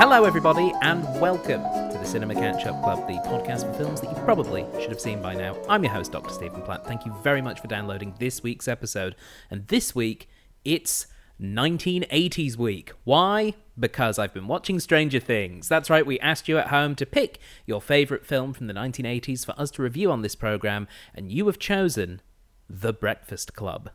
Hello everybody and welcome to the Cinema Catch-Up Club, the podcast for films that you probably should have seen by now. I'm your host, Dr. Stephen Platt. Thank you very much for downloading this week's episode. And this week, it's 1980s week. Why? Because I've been watching Stranger Things. That's right, we asked you at home to pick your favourite film from the 1980s for us to review on this programme, and you have chosen The Breakfast Club.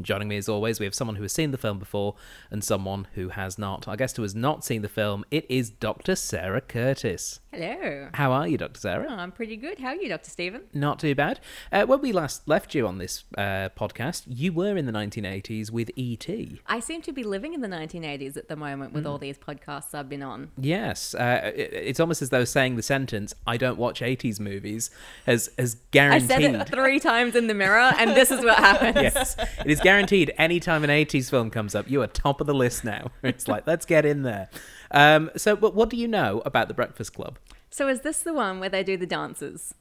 Joining me as always, we have someone who has seen the film before and someone who has not. Our guest who has not seen the film, it is Dr. Sarah Courtis. Hello. How are you, Dr. Sarah? Oh, I'm pretty good. How are you, Dr. Stephen? Not too bad. When we last left you on this podcast, you were in the 1980s with E.T. I seem to be living in the 1980s at the moment with all these podcasts I've been on. Yes. It's almost as though saying the sentence, I don't watch 80s movies, has guaranteed... I said it 3 times in the mirror and this is what happens. Yes. It is guaranteed any time an 80s film comes up, you are top of the list now. It's like, let's get in there. So what do you know about The Breakfast Club? So is this the one where they do the dances?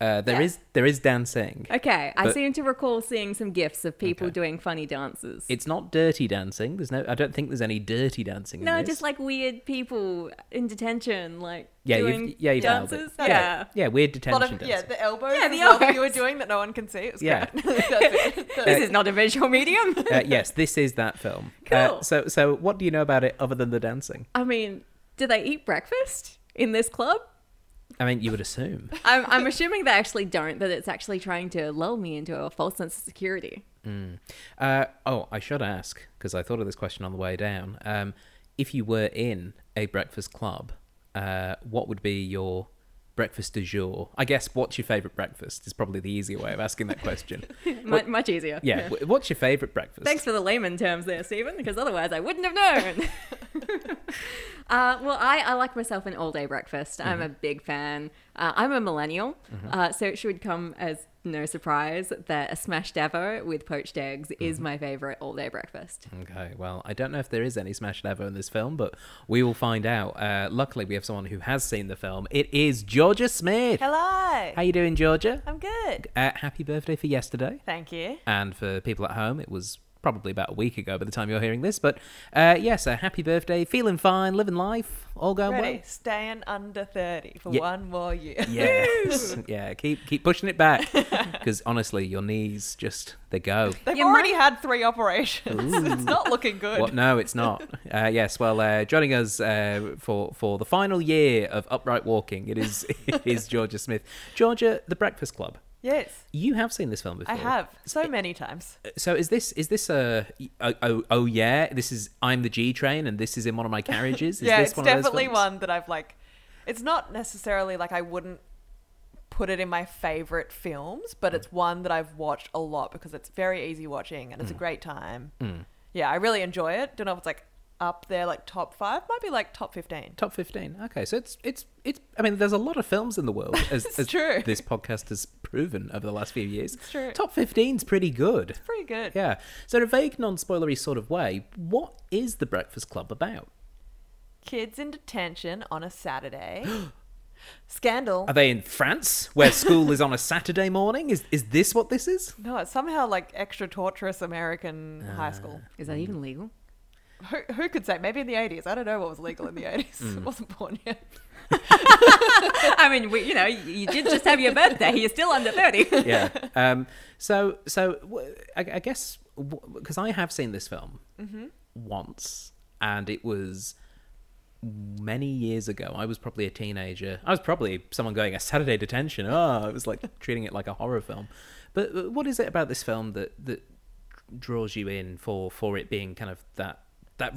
There is dancing. Okay, but I seem to recall seeing some GIFs of people doing funny dances. It's not dirty dancing. I don't think there's any dirty dancing. No, in this. Just like weird people in detention, like doing dances. Yeah, weird detention dancing. Yeah, the elbows. Yeah, the elbows you were doing that no one can see. It was great. This is not a visual medium. Yes, this is that film. Cool. So what do you know about it other than the dancing? I mean, do they eat breakfast in this club? I mean, you would assume. I'm assuming they actually don't, that it's actually trying to lull me into a false sense of security. I should ask, because I thought of this question on the way down. If you were in a breakfast club, what would be your breakfast du jour? I guess, what's your favourite breakfast is probably the easier way of asking that question. Much easier. Yeah. What's your favourite breakfast? Thanks for the layman terms there, Stephen, because otherwise I wouldn't have known. I like myself an all-day breakfast. I'm a big fan. I'm a millennial, so it should come as no surprise that a smashed avo with poached eggs is my favourite all-day breakfast. Okay, well, I don't know if there is any smashed avo in this film, but we will find out. Luckily, we have someone who has seen the film. It is Georgia Smith. Hello. How you doing, Georgia? I'm good. Happy birthday for yesterday. Thank you. And for people at home, it was probably about a week ago by the time you're hearing this, but so happy birthday, feeling fine, living life, all going well. Staying under 30 for one more year. Yes. Yeah, keep pushing it back, because honestly, your knees just, they go. They've already had 3 operations. Ooh. It's not looking good. Well, no, it's not. Joining us for the final year of upright walking, it is Georgia Smith. Georgia, The Breakfast Club. Yes. You have seen this film before. I have. So many times. So is this this is I'm the G train and this is in one of my carriages? Is this one of those films? Definitely one that I've like, it's not necessarily like I wouldn't put it in my favourite films, but it's one that I've watched a lot because it's very easy watching and it's a great time. Mm. Yeah, I really enjoy it. Don't know if it's like up there, like top 5, might be like top 15. Top 15. Okay, so it's. I mean, there's a lot of films in the world, as true. This podcast has proven over the last few years. It's true. Top 15's pretty good. It's pretty good. Yeah. So, in a vague, non-spoilery sort of way, what is The Breakfast Club about? Kids in detention on a Saturday. Scandal. Are they in France, where school is on a Saturday morning? Is this what this is? No, it's somehow like extra torturous American high school. Is that even legal? Who could say? Maybe in the 80s. I don't know what was legal in the 80s. I wasn't born yet. I mean, you did just have your birthday. You're still under 30. Yeah. So I guess, because I have seen this film once, and it was many years ago. I was probably a teenager. I was probably someone going, a Saturday detention. Oh, it was like treating it like a horror film. But what is it about this film that draws you in for it being kind of that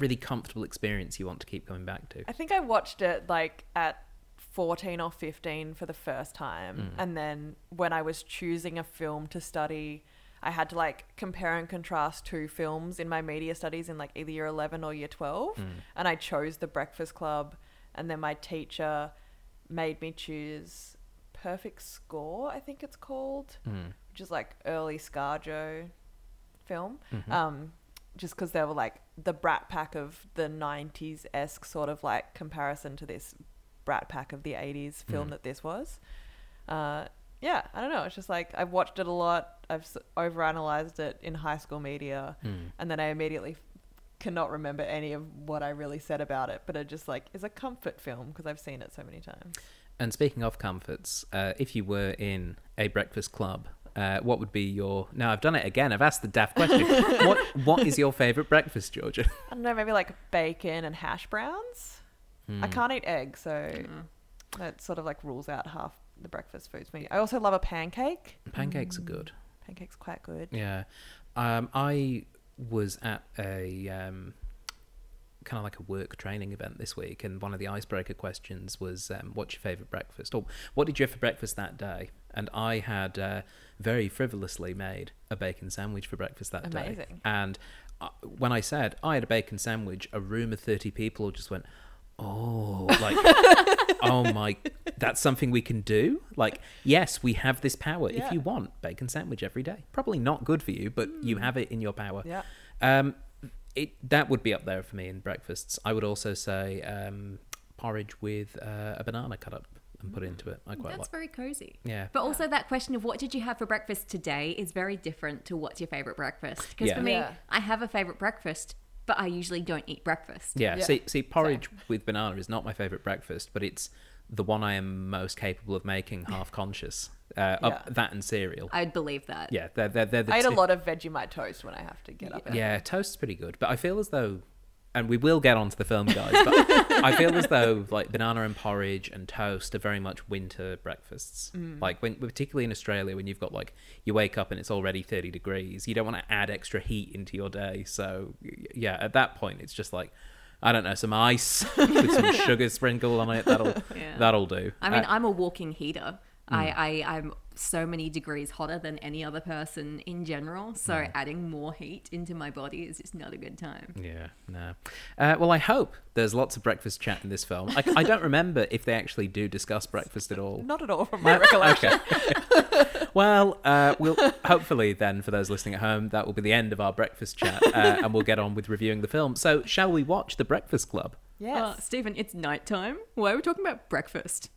really comfortable experience you want to keep going back to? I think I watched it like at 14 or 15 for the first time. And then when I was choosing a film to study, I had to like compare and contrast 2 films in my media studies in like either year 11 or year 12. And I chose The Breakfast Club, and then my teacher made me choose Perfect Score, I think it's called, which is like early ScarJo film. Just because they were like the Brat Pack of the 90s-esque sort of like comparison to this Brat Pack of the 80s film that this was. I don't know. It's just like I've watched it a lot. I've overanalyzed it in high school media. And then I immediately cannot remember any of what I really said about it, but it just like is a comfort film because I've seen it so many times. And speaking of comforts, if you were in a Breakfast Club, what would be your... Now, I've done it again. I've asked the daft question. What is your favourite breakfast, Georgia? I don't know, maybe like bacon and hash browns. I can't eat eggs, so that sort of like rules out half the breakfast foods for me. I also love a pancake. Pancakes are good. Pancakes quite good. Yeah. I was at a... kind of like a work training event this week, and one of the icebreaker questions was what's your favorite breakfast, or what did you have for breakfast that day? And I had very frivolously made a bacon sandwich for breakfast that day. And when I said I had a bacon sandwich, a room of 30 people just went, oh, like oh my, that's something we can do. Like, yes, we have this power. If you want bacon sandwich every day, probably not good for you, but you have it in your power. That would be up there for me in breakfasts. I would also say porridge with a banana cut up and put into it. I quite like. That's very cozy. Yeah. But also that question of what did you have for breakfast today is very different to what's your favourite breakfast. Because for me, I have a favourite breakfast, but I usually don't eat breakfast. Yeah. See, porridge with banana is not my favourite breakfast, but it's the one I am most capable of making half conscious. That and cereal. I'd believe that. Yeah, they're the I eat a lot of Vegemite toast when I have to get up. Yeah, toast's pretty good, but I feel as though, and we will get onto the film, guys, but I feel as though like banana and porridge and toast are very much winter breakfasts. Like when, particularly in Australia, when you've got like you wake up and it's already 30 degrees, you don't want to add extra heat into your day. So yeah, at that point, it's just like, I don't know, some ice with some sugar sprinkled on it. That'll do. I mean, I'm a walking heater. I'm so many degrees hotter than any other person in general. So adding more heat into my body is just not a good time. Yeah, no. Well, I hope there's lots of breakfast chat in this film. I don't remember if they actually do discuss breakfast at all. Not at all from my recollection. Okay. Well, we'll hopefully then for those listening at home, that will be the end of our breakfast chat and we'll get on with reviewing the film. So shall we watch The Breakfast Club? Yes. Stephen, it's nighttime. Why are we talking about breakfast?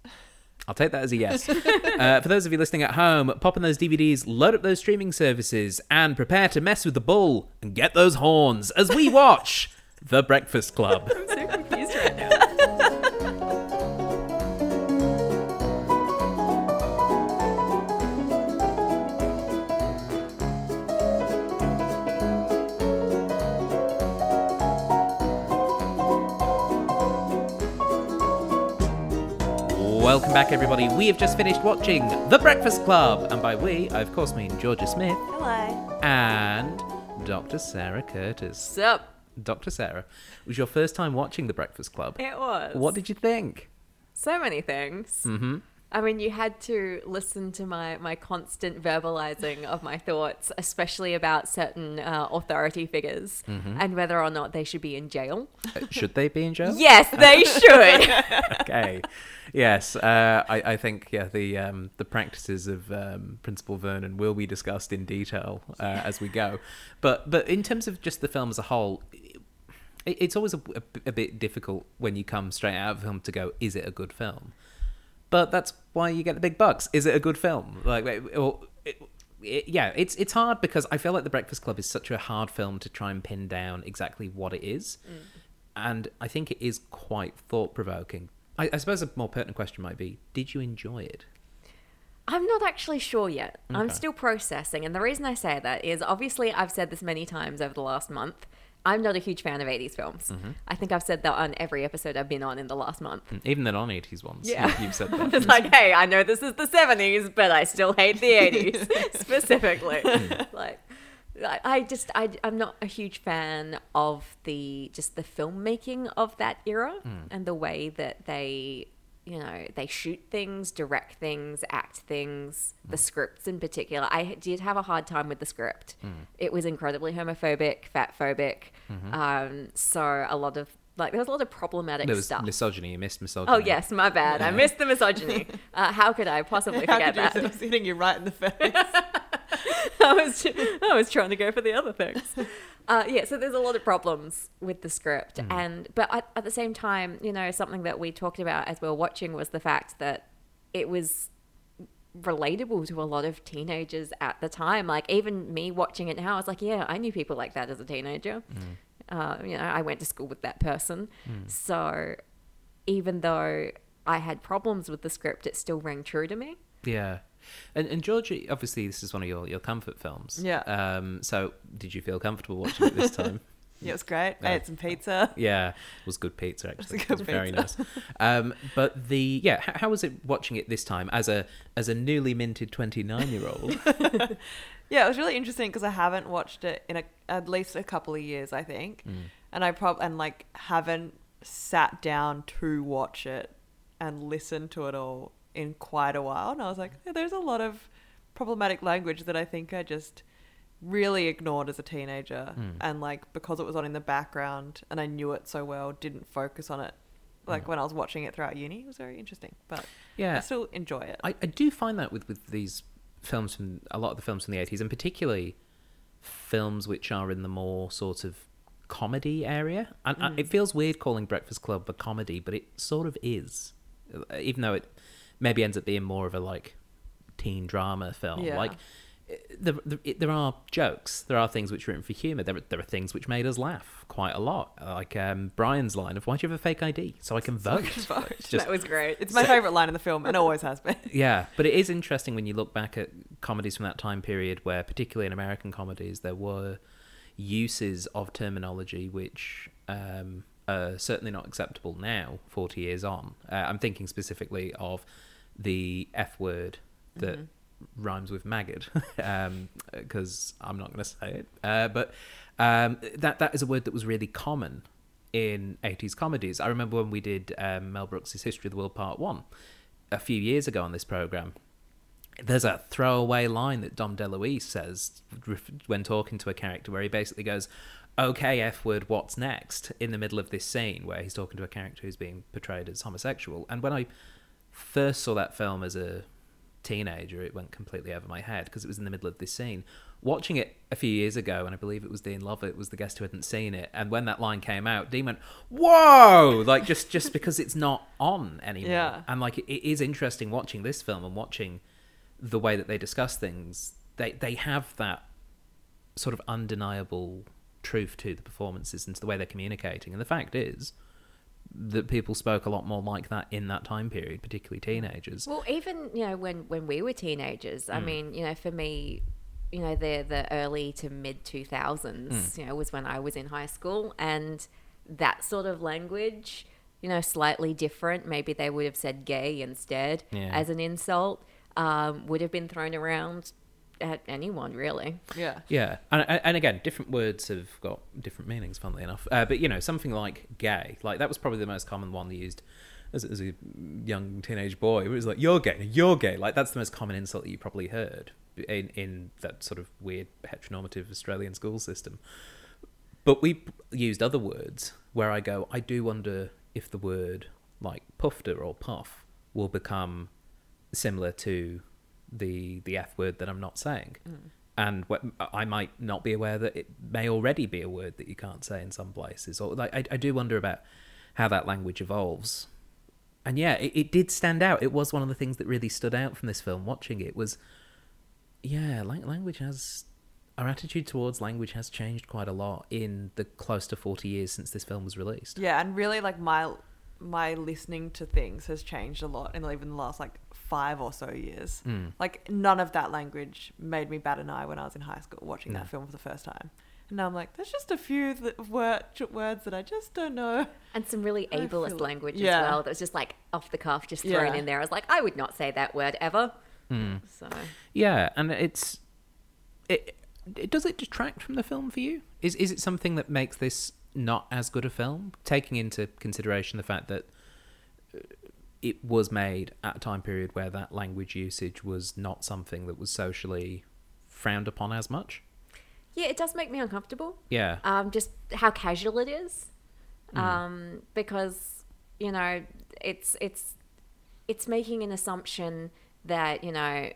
I'll take that as a yes. For those of you listening at home, pop in those DVDs, load up those streaming services, and prepare to mess with the bull and get those horns as we watch The Breakfast Club. I'm so confused right now. Welcome back, everybody. We have just finished watching The Breakfast Club. And by we, I of course mean Georgia Smith. Hello. And Dr. Sarah Courtis. Sup? Dr. Sarah, it was your first time watching The Breakfast Club. It was. What did you think? So many things. Mm-hmm. I mean, you had to listen to my constant verbalizing of my thoughts, especially about certain authority figures and whether or not they should be in jail. Should they be in jail? Yes, they should. Okay. Yes. I think, the practices of Principal Vernon will be discussed in detail as we go. But in terms of just the film as a whole... It's always a bit difficult when you come straight out of a film to go, is it a good film? But that's why you get the big bucks. Is it a good film? Like, it's hard because I feel like The Breakfast Club is such a hard film to try and pin down exactly what it is. And I think it is quite thought-provoking. I suppose a more pertinent question might be, did you enjoy it? I'm not actually sure yet. Okay. I'm still processing. And the reason I say that is, obviously, I've said this many times over the last month, I'm not a huge fan of 80s films. I think I've said that on every episode I've been on in the last month. Even then on 80s ones, you've said that. It's like, hey, I know this is the 70s, but I still hate the 80s, specifically. Like, I'm not a huge fan of the filmmaking of that era and the way that they shoot things, direct things, act things, the scripts in particular. I did have a hard time with the script. It was incredibly homophobic, fatphobic. So a lot of, there was a lot of problematic stuff. Misogyny, you missed misogyny. Oh, yes, my bad. Yeah. I missed the misogyny. How could I possibly forget that? I was hitting you right in the face. I was trying to go for the other things. So there's a lot of problems with the script. But at the same time, something that we talked about as we were watching was the fact that it was relatable to a lot of teenagers at the time. Like, even me watching it now, I was like, yeah, I knew people like that as a teenager. You know, I went to school with that person. So even though I had problems with the script, it still rang true to me. Yeah. And Georgie, obviously this is one of your comfort films. Yeah. So did you feel comfortable watching it this time? Yeah, it was great. I had some pizza. Yeah, it was good pizza, actually. It was very nice. But the, yeah, how was it watching it this time as a newly minted 29-year-old? Yeah, it was really interesting because I haven't watched it in at least a couple of years, I think. And I probably haven't sat down to watch it and listen to it all in quite a while. And I was like, there's a lot of problematic language that I think I just really ignored as a teenager, and like because it was on in the background and I knew it so well, didn't focus on it like when I was watching it throughout uni. It was very interesting, but yeah, I still enjoy it. I do find that with these films, from a lot of the films from the 80s, and particularly films which are in the more sort of comedy area, and it feels weird calling Breakfast Club a comedy, but it sort of is, even though it maybe ends up being more of a like teen drama film. Yeah. Like There are jokes. There are things which are written for humour. There are things which made us laugh quite a lot. Like Brian's line of, why do you have a fake ID? So I can vote. That was great. It's my favourite line in the film and always has been. Yeah, but it is interesting when you look back at comedies from that time period where, particularly in American comedies, there were uses of terminology which are certainly not acceptable now, 40 years on. I'm thinking specifically of the F word that... Mm-hmm. rhymes with maggot, because I'm not going to say it, but that is a word that was really common in 80s comedies. I remember when we did Mel Brooks's History of the World Part One a few years ago on this program, there's a throwaway line that Dom DeLuise says when talking to a character where he basically goes, okay, F word, what's next, in the middle of this scene where he's talking to a character who's being portrayed as homosexual. And when I first saw that film as a teenager, it went completely over my head because it was in the middle of this scene. Watching it a few years ago, and I believe it was Dean Love, it was the guest who hadn't seen it, and when that line came out, Dean went, whoa, like just because it's not on anymore. Yeah. And like it is interesting watching this film and watching the way that they discuss things. They have that sort of undeniable truth to the performances and to the way they're communicating, and the fact is that people spoke a lot more like that in that time period, particularly teenagers. Well, even, you know, when we were teenagers, I mean, you know, for me, you know, the early to mid 2000s, you know, was when I was in high school, and that sort of language, you know, slightly different. Maybe they would have said gay instead as an insult, would have been thrown around at anyone, really. Yeah and again, different words have got different meanings, funnily enough, but you know, something like gay, like that was probably the most common one they used as a young teenage boy. It was like, you're gay, like that's the most common insult that you probably heard in that sort of weird heteronormative Australian school system. But we used other words where I go, I do wonder if the word like pufter or puff will become similar to the F word that I'm not saying, and I might not be aware that it may already be a word that you can't say in some places. Or like, I do wonder about how that language evolves. And yeah, it did stand out. It was one of the things that really stood out from this film. Watching it was, our attitude towards language has changed quite a lot in the close to 40 years since this film was released. Yeah, and really like my listening to things has changed a lot in even the last like 5 or so years. Like none of that language made me bat an eye when I was in high school watching that film for the first time, and now I'm like, there's just a few words that I just don't know, and some really ableist language as well that was just like off the cuff, just thrown in there. I was like, I would not say that word ever. So yeah, and it does it detract from the film for you? Is it something that makes this not as good a film, taking into consideration the fact that it was made at a time period where that language usage was not something that was socially frowned upon as much? Yeah, it does make me uncomfortable. Yeah. Just how casual it is. Because, you know, it's making an assumption that, you know,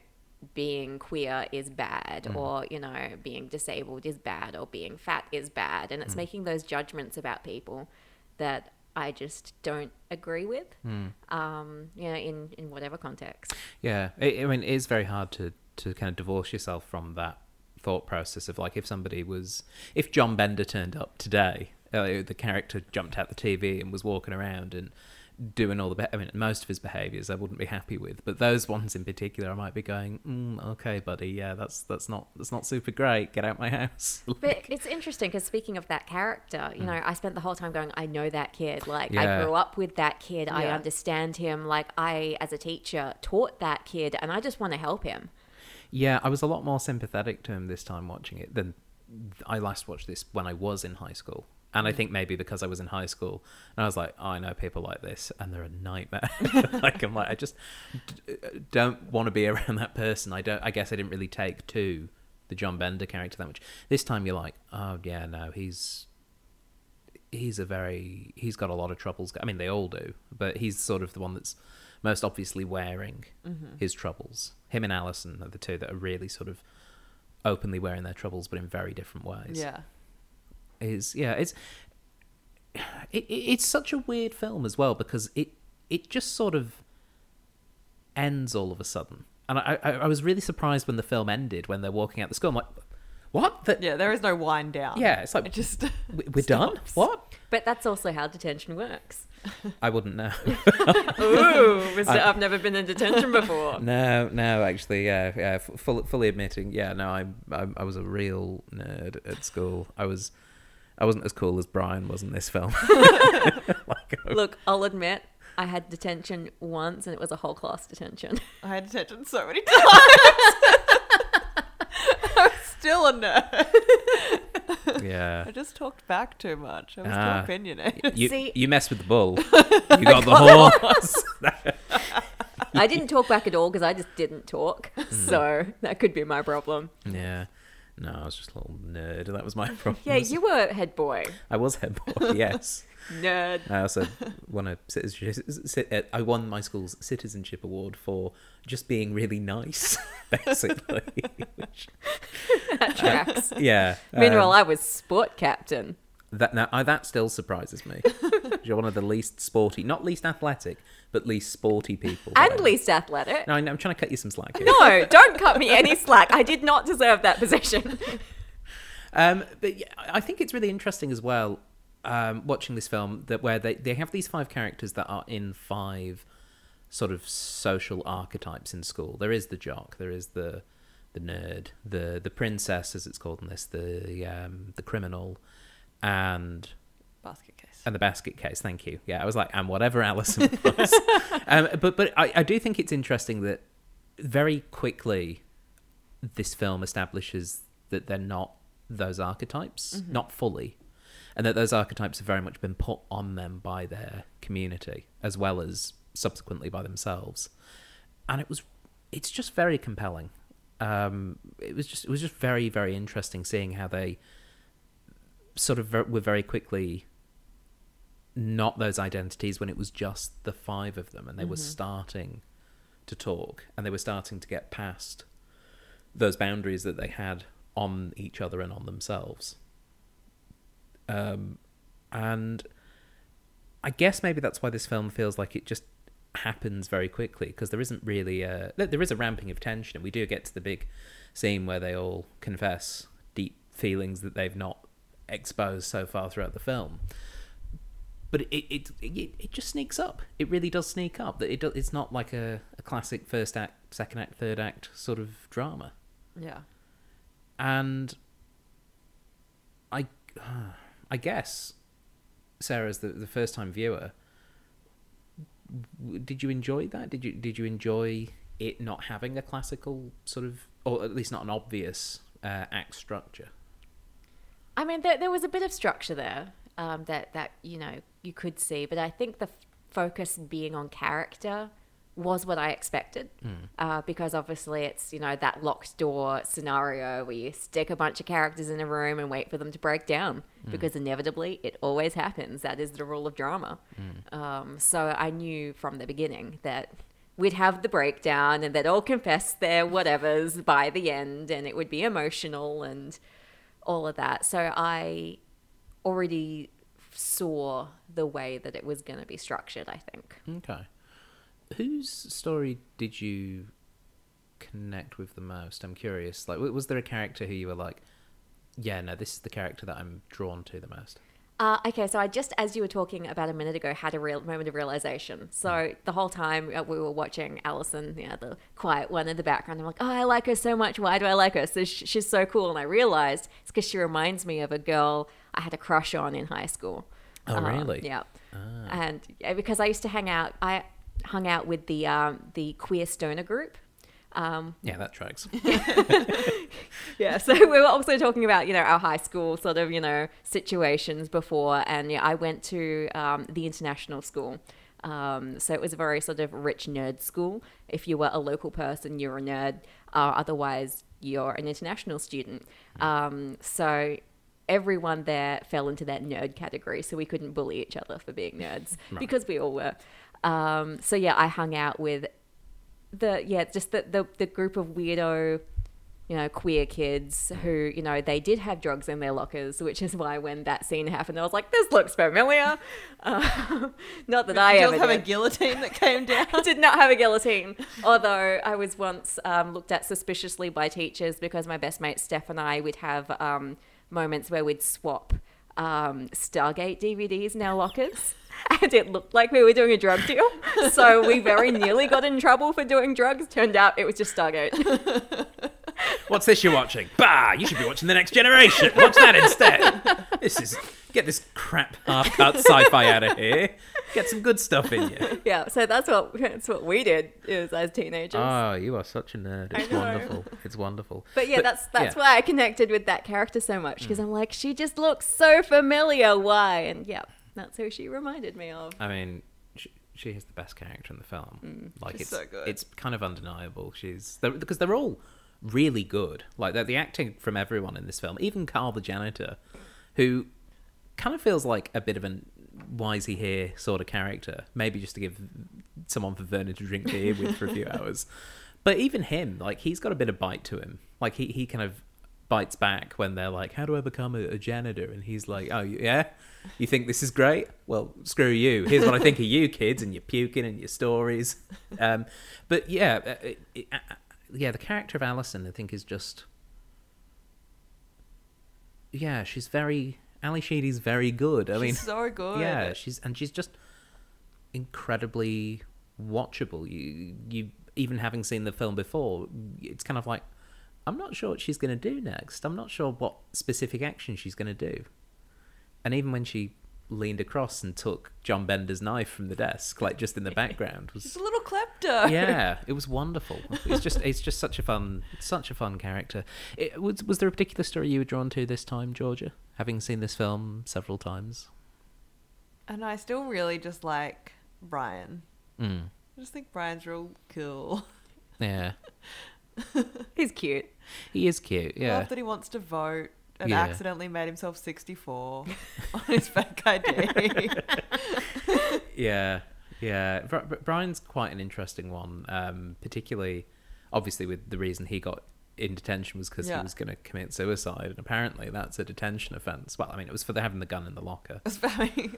being queer is bad, or, you know, being disabled is bad, or being fat is bad. And it's making those judgments about people that I just don't agree with, you know, in whatever context. Yeah, I mean, it is very hard to kind of divorce yourself from that thought process of like, if John Bender turned up today the character jumped out the TV and was walking around and doing all the most of his behaviours I wouldn't be happy with, but those ones in particular I might be going, okay buddy, yeah, that's not super great, get out my house. But it's interesting because speaking of that character, you know, I spent the whole time going, I know that kid, like I grew up with that kid, I understand him, like I as a teacher taught that kid and I just want to help him. Yeah, I was a lot more sympathetic to him this time watching it than I last watched this when I was in high school. And I think maybe because I was in high school and I was like, oh, I know people like this and they're a nightmare. I just don't want to be around that person. I guess I didn't really take to the John Bender character that much. This time you're like, oh yeah, no, he's got a lot of troubles. I mean, they all do, but he's sort of the one that's most obviously wearing his troubles. Him and Alison are the two that are really sort of openly wearing their troubles, but in very different ways. Yeah. It's such a weird film as well because it just sort of ends all of a sudden, and I was really surprised when the film ended when they're walking out the school. I'm like, what? There is no wind down. Yeah, it's like it just we're done. What? But that's also how detention works. I wouldn't know. Ooh, I've never been in detention before. No, actually, yeah, fully admitting, yeah, no, I was a real nerd at school. I wasn't as cool as Bryan was in this film. Look, I'll admit, I had detention once and it was a whole class detention. I had detention so many times. I was still a nerd. Yeah. I just talked back too much. I was too opinionated. You messed with the bull. You got the horse. I didn't talk back at all because I just didn't talk. Mm. So that could be my problem. Yeah. No, I was just a little nerd. That was my problem. Yeah, you were head boy. I was head boy, yes. Nerd. I also won I won my school's citizenship award for just being really nice, basically. That tracks. Yeah. Meanwhile, I was sport captain. That still surprises me. You're one of the least sporty, not least athletic, but least sporty people. And least athletic. No, I'm trying to cut you some slack here. No, don't cut me any slack. I did not deserve that position. But yeah, I think it's really interesting as well, watching this film, that where they have these 5 characters that are in 5 sort of social archetypes in school. There is the jock, there is the nerd, the princess, as it's called in this, the criminal, and basket case. And the basket case, thank you. Yeah, I was like, and whatever Alison was. But I do think it's interesting that very quickly this film establishes that they're not those archetypes, not fully, and that those archetypes have very much been put on them by their community as well as subsequently by themselves. And it's just very compelling. It was just very, very interesting seeing how they sort of were very quickly not those identities when it was just the 5 of them, and they were starting to talk and they were starting to get past those boundaries that they had on each other and on themselves. And I guess maybe that's why this film feels like it just happens very quickly, because there isn't really there is a ramping of tension, and we do get to the big scene where they all confess deep feelings that they've not exposed so far throughout the film, but it just sneaks up. It really does sneak up. That it's not like a classic first act, second act, third act sort of drama. Yeah, and I guess Sarah, as the first time viewer, did you enjoy that? Did you enjoy it not having a classical sort of, or at least not an obvious act structure? I mean, there was a bit of structure there that you know, you could see, but I think the focus being on character was what I expected, because obviously it's, you know, that locked door scenario where you stick a bunch of characters in a room and wait for them to break down, because inevitably it always happens. That is the rule of drama. So I knew from the beginning that we'd have the breakdown and they'd all confess their whatevers by the end, and it would be emotional and all of that. So I already saw the way that it was going to be structured, I think. Okay. Whose story did you connect with the most? I'm curious. Like, was there a character who you were like, yeah, no, this is the character that I'm drawn to the most? Okay, so I just, as you were talking about a minute ago, had a real moment of realization. So the whole time we were watching Alison, you know, the quiet one in the background, I'm like, oh, I like her so much. Why do I like her? So she's so cool. And I realized it's because she reminds me of a girl I had a crush on in high school. Oh, really? Yeah. Ah. And because I used to hung out with the queer stoner group. Yeah, that tracks. Yeah, so we were also talking about, you know, our high school sort of, you know, situations before, and yeah, I went to the international school, so it was a very sort of rich nerd school. If you were a local person, you're a nerd, otherwise you're an international student. So everyone there fell into that nerd category, so we couldn't bully each other for being nerds, right, because we all were. So yeah, I hung out with the group of weirdo, you know, queer kids who, you know, they did have drugs in their lockers, which is why when that scene happened, I was like, this looks familiar. Not that I ever did. Did you have a guillotine that came down? I did not have a guillotine, although I was once looked at suspiciously by teachers because my best mate Steph and I would have moments where we'd swap Stargate DVDs in our lockers. And it looked like we were doing a drug deal. So we very nearly got in trouble for doing drugs. Turned out it was just Stargate. What's this you're watching? Bah, you should be watching The Next Generation. Watch that instead. Get this crap half-cut sci-fi out of here. Get some good stuff in you. Yeah, so that's what we did as teenagers. Oh, you are such a nerd. It's wonderful. It's wonderful. But yeah, that's why I connected with that character so much, because I'm like, she just looks so familiar. Why? And yeah. That's who she reminded me of. I mean, she is the best character in the film. Like, it's so good. It's kind of undeniable. Because they're all really good. Like, the acting from everyone in this film, even Carl the janitor, who kind of feels like a bit of an why is he here sort of character, maybe just to give someone for Vernon to drink beer with for a few hours. But even him, like, he's got a bit of bite to him. Like, he kind of bites back when they're like, how do I become a janitor? And he's like, oh, yeah? You think this is great? Well, screw you. Here's what I think of you kids and your puking and your stories. But yeah, the character of Alison, I think, is just... Yeah, she's very... Ally Sheedy's very good. She's so good. Yeah, she's just incredibly watchable. You even having seen the film before, it's kind of like, I'm not sure what she's going to do next. I'm not sure what specific action she's going to do. And even when she leaned across and took John Bender's knife from the desk, like just in the background, she's a little klepto. Yeah, it was wonderful. It's just such a fun character. Was there a particular story you were drawn to this time, Georgia? Having seen this film several times, and I still really just like Bryan. Mm. I just think Bryan's real cool. Yeah, he's cute. He is cute. Yeah, I love that he wants to vote. And accidentally made himself 64 on his fake ID. Yeah. Bryan's quite an interesting one, particularly, obviously, with the reason he got in detention was because he was going to commit suicide, and apparently that's a detention offence. Well, I mean, it was for having the gun in the locker.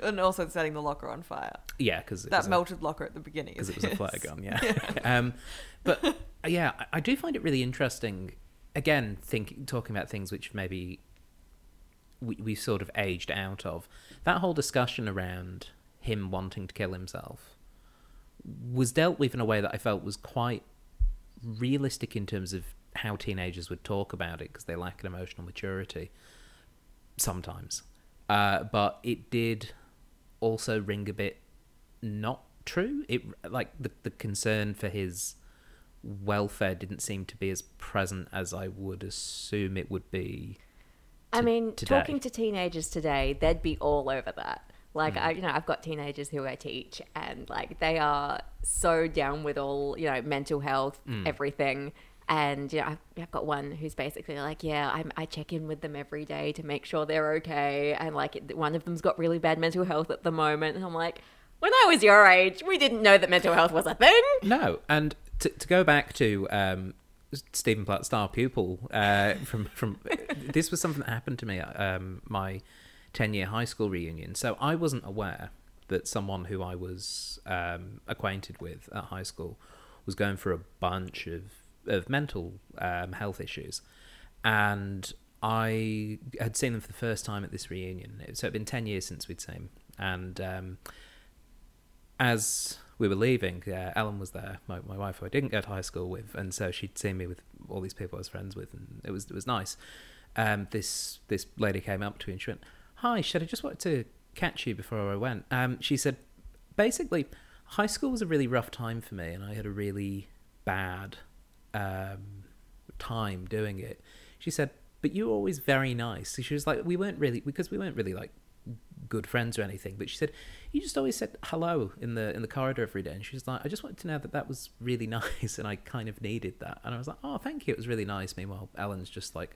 And also setting the locker on fire. Yeah, because... That melted locker at the beginning. Because it was a flare gun, yeah. But, yeah, I do find it really interesting... Again, talking about things which maybe we sort of aged out of. That whole discussion around him wanting to kill himself was dealt with in a way that I felt was quite realistic in terms of how teenagers would talk about it, because they lack an emotional maturity sometimes. But it did also ring a bit not true. It like the concern for his... welfare didn't seem to be as present as I would assume it would be. Talking to teenagers today, they'd be all over that. Like, I've got teenagers who I teach, and like they are so down with all, you know, mental health, everything. And you know, I've got one who's basically like, yeah, I check in with them every day to make sure they're okay. And like one of them's got really bad mental health at the moment, and I'm like, when I was your age, we didn't know that mental health was a thing. No, and. To go back to Stephen Platt's star pupil, from this was something that happened to me at my 10-year high school reunion. So I wasn't aware that someone who I was acquainted with at high school was going for a bunch of mental health issues. And I had seen them for the first time at this reunion. So it had been 10 years since we'd seen them. And as we were leaving, Ellen was there, my wife, who I didn't go to high school with, and so she'd seen me with all these people I was friends with, and it was nice. This lady came up to me and she went, "Hi, Shed, I just wanted to catch you before I went." She said, basically, high school was a really rough time for me, and I had a really bad time doing it. She said, "But you were always very nice." So she was like, we weren't really like good friends or anything, but she said, "You just always said hello in the corridor every day," and she was like, "I just wanted to know that was really nice, and I kind of needed that." And I was like, "Oh, thank you, it was really nice." Meanwhile, Ellen's just like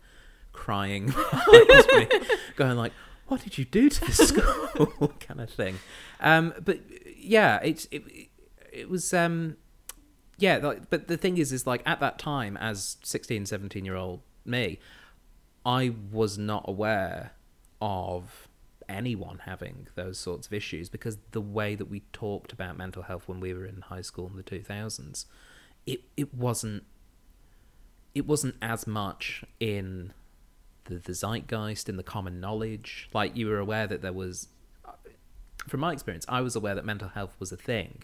crying behind me, going like, "What did you do to this school?" kind of thing. But yeah, it was yeah, like, but the thing is like at that time, as 16, 17 year old me, I was not aware of anyone having those sorts of issues, because the way that we talked about mental health when we were in high school in the 2000s, it wasn't as much in the zeitgeist, in the common knowledge. Like, you were aware that there was, from my experience, I was aware that mental health was a thing,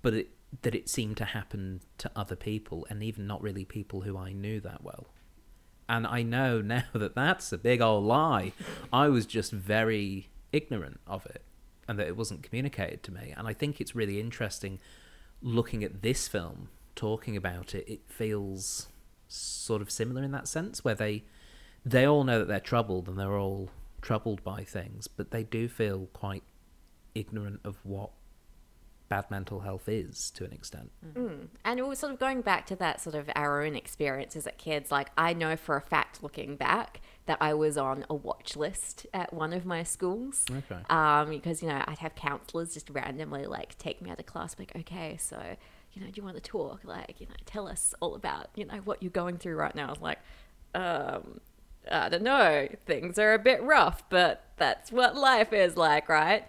but it seemed to happen to other people, and even not really people who I knew that well. And I know now that that's a big old lie. I was just very ignorant of it, and that it wasn't communicated to me. And I think it's really interesting looking at this film, talking about it. It feels sort of similar in that sense, where they all know that they're troubled, and they're all troubled by things, but they do feel quite ignorant of what bad mental health is, to an extent. Mm. And it was sort of going back to that sort of our own experiences as kids. Like, I know for a fact, looking back, that I was on a watch list at one of my schools. Okay. Because, you know, I'd have counselors just randomly like take me out of class, like, "Okay, so, you know, do you want to talk? Like, you know, tell us all about, you know, what you're going through right now." I was like, I don't know, things are a bit rough, but that's what life is like, right?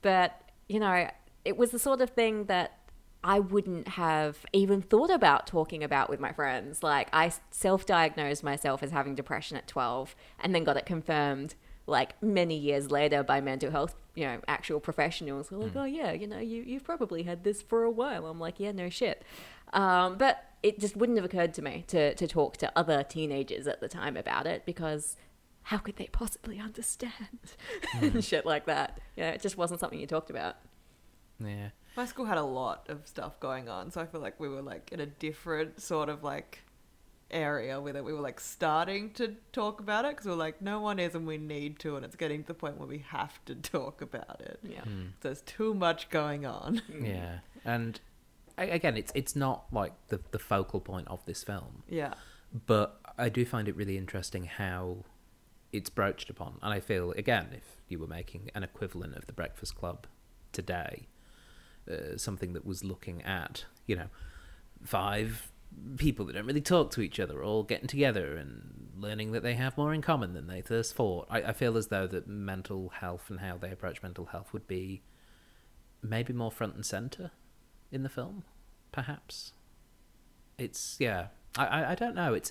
But, you know, it was the sort of thing that I wouldn't have even thought about talking about with my friends. Like, I self-diagnosed myself as having depression at 12, and then got it confirmed like many years later by mental health, you know, actual professionals. Who were like, "Oh yeah, you know, you've probably had this for a while." I'm like, "Yeah, no shit." But it just wouldn't have occurred to me to talk to other teenagers at the time about it, because how could they possibly understand and shit like that? Yeah, it just wasn't something you talked about. Yeah, my school had a lot of stuff going on, so I feel like we were like in a different sort of like area where we were like starting to talk about it, because we were like, no one is, and we need to, and it's getting to the point where we have to talk about it. Yeah. So there's too much going on. Yeah. And again, it's not like the focal point of this film. Yeah, but I do find it really interesting how it's broached upon. And I feel, again, if you were making an equivalent of The Breakfast Club today, something that was looking at, you know, 5 people that don't really talk to each other all getting together and learning that they have more in common than they first thought. I feel as though that mental health and how they approach mental health would be maybe more front and centre in the film, perhaps. It's, yeah, I don't know. It's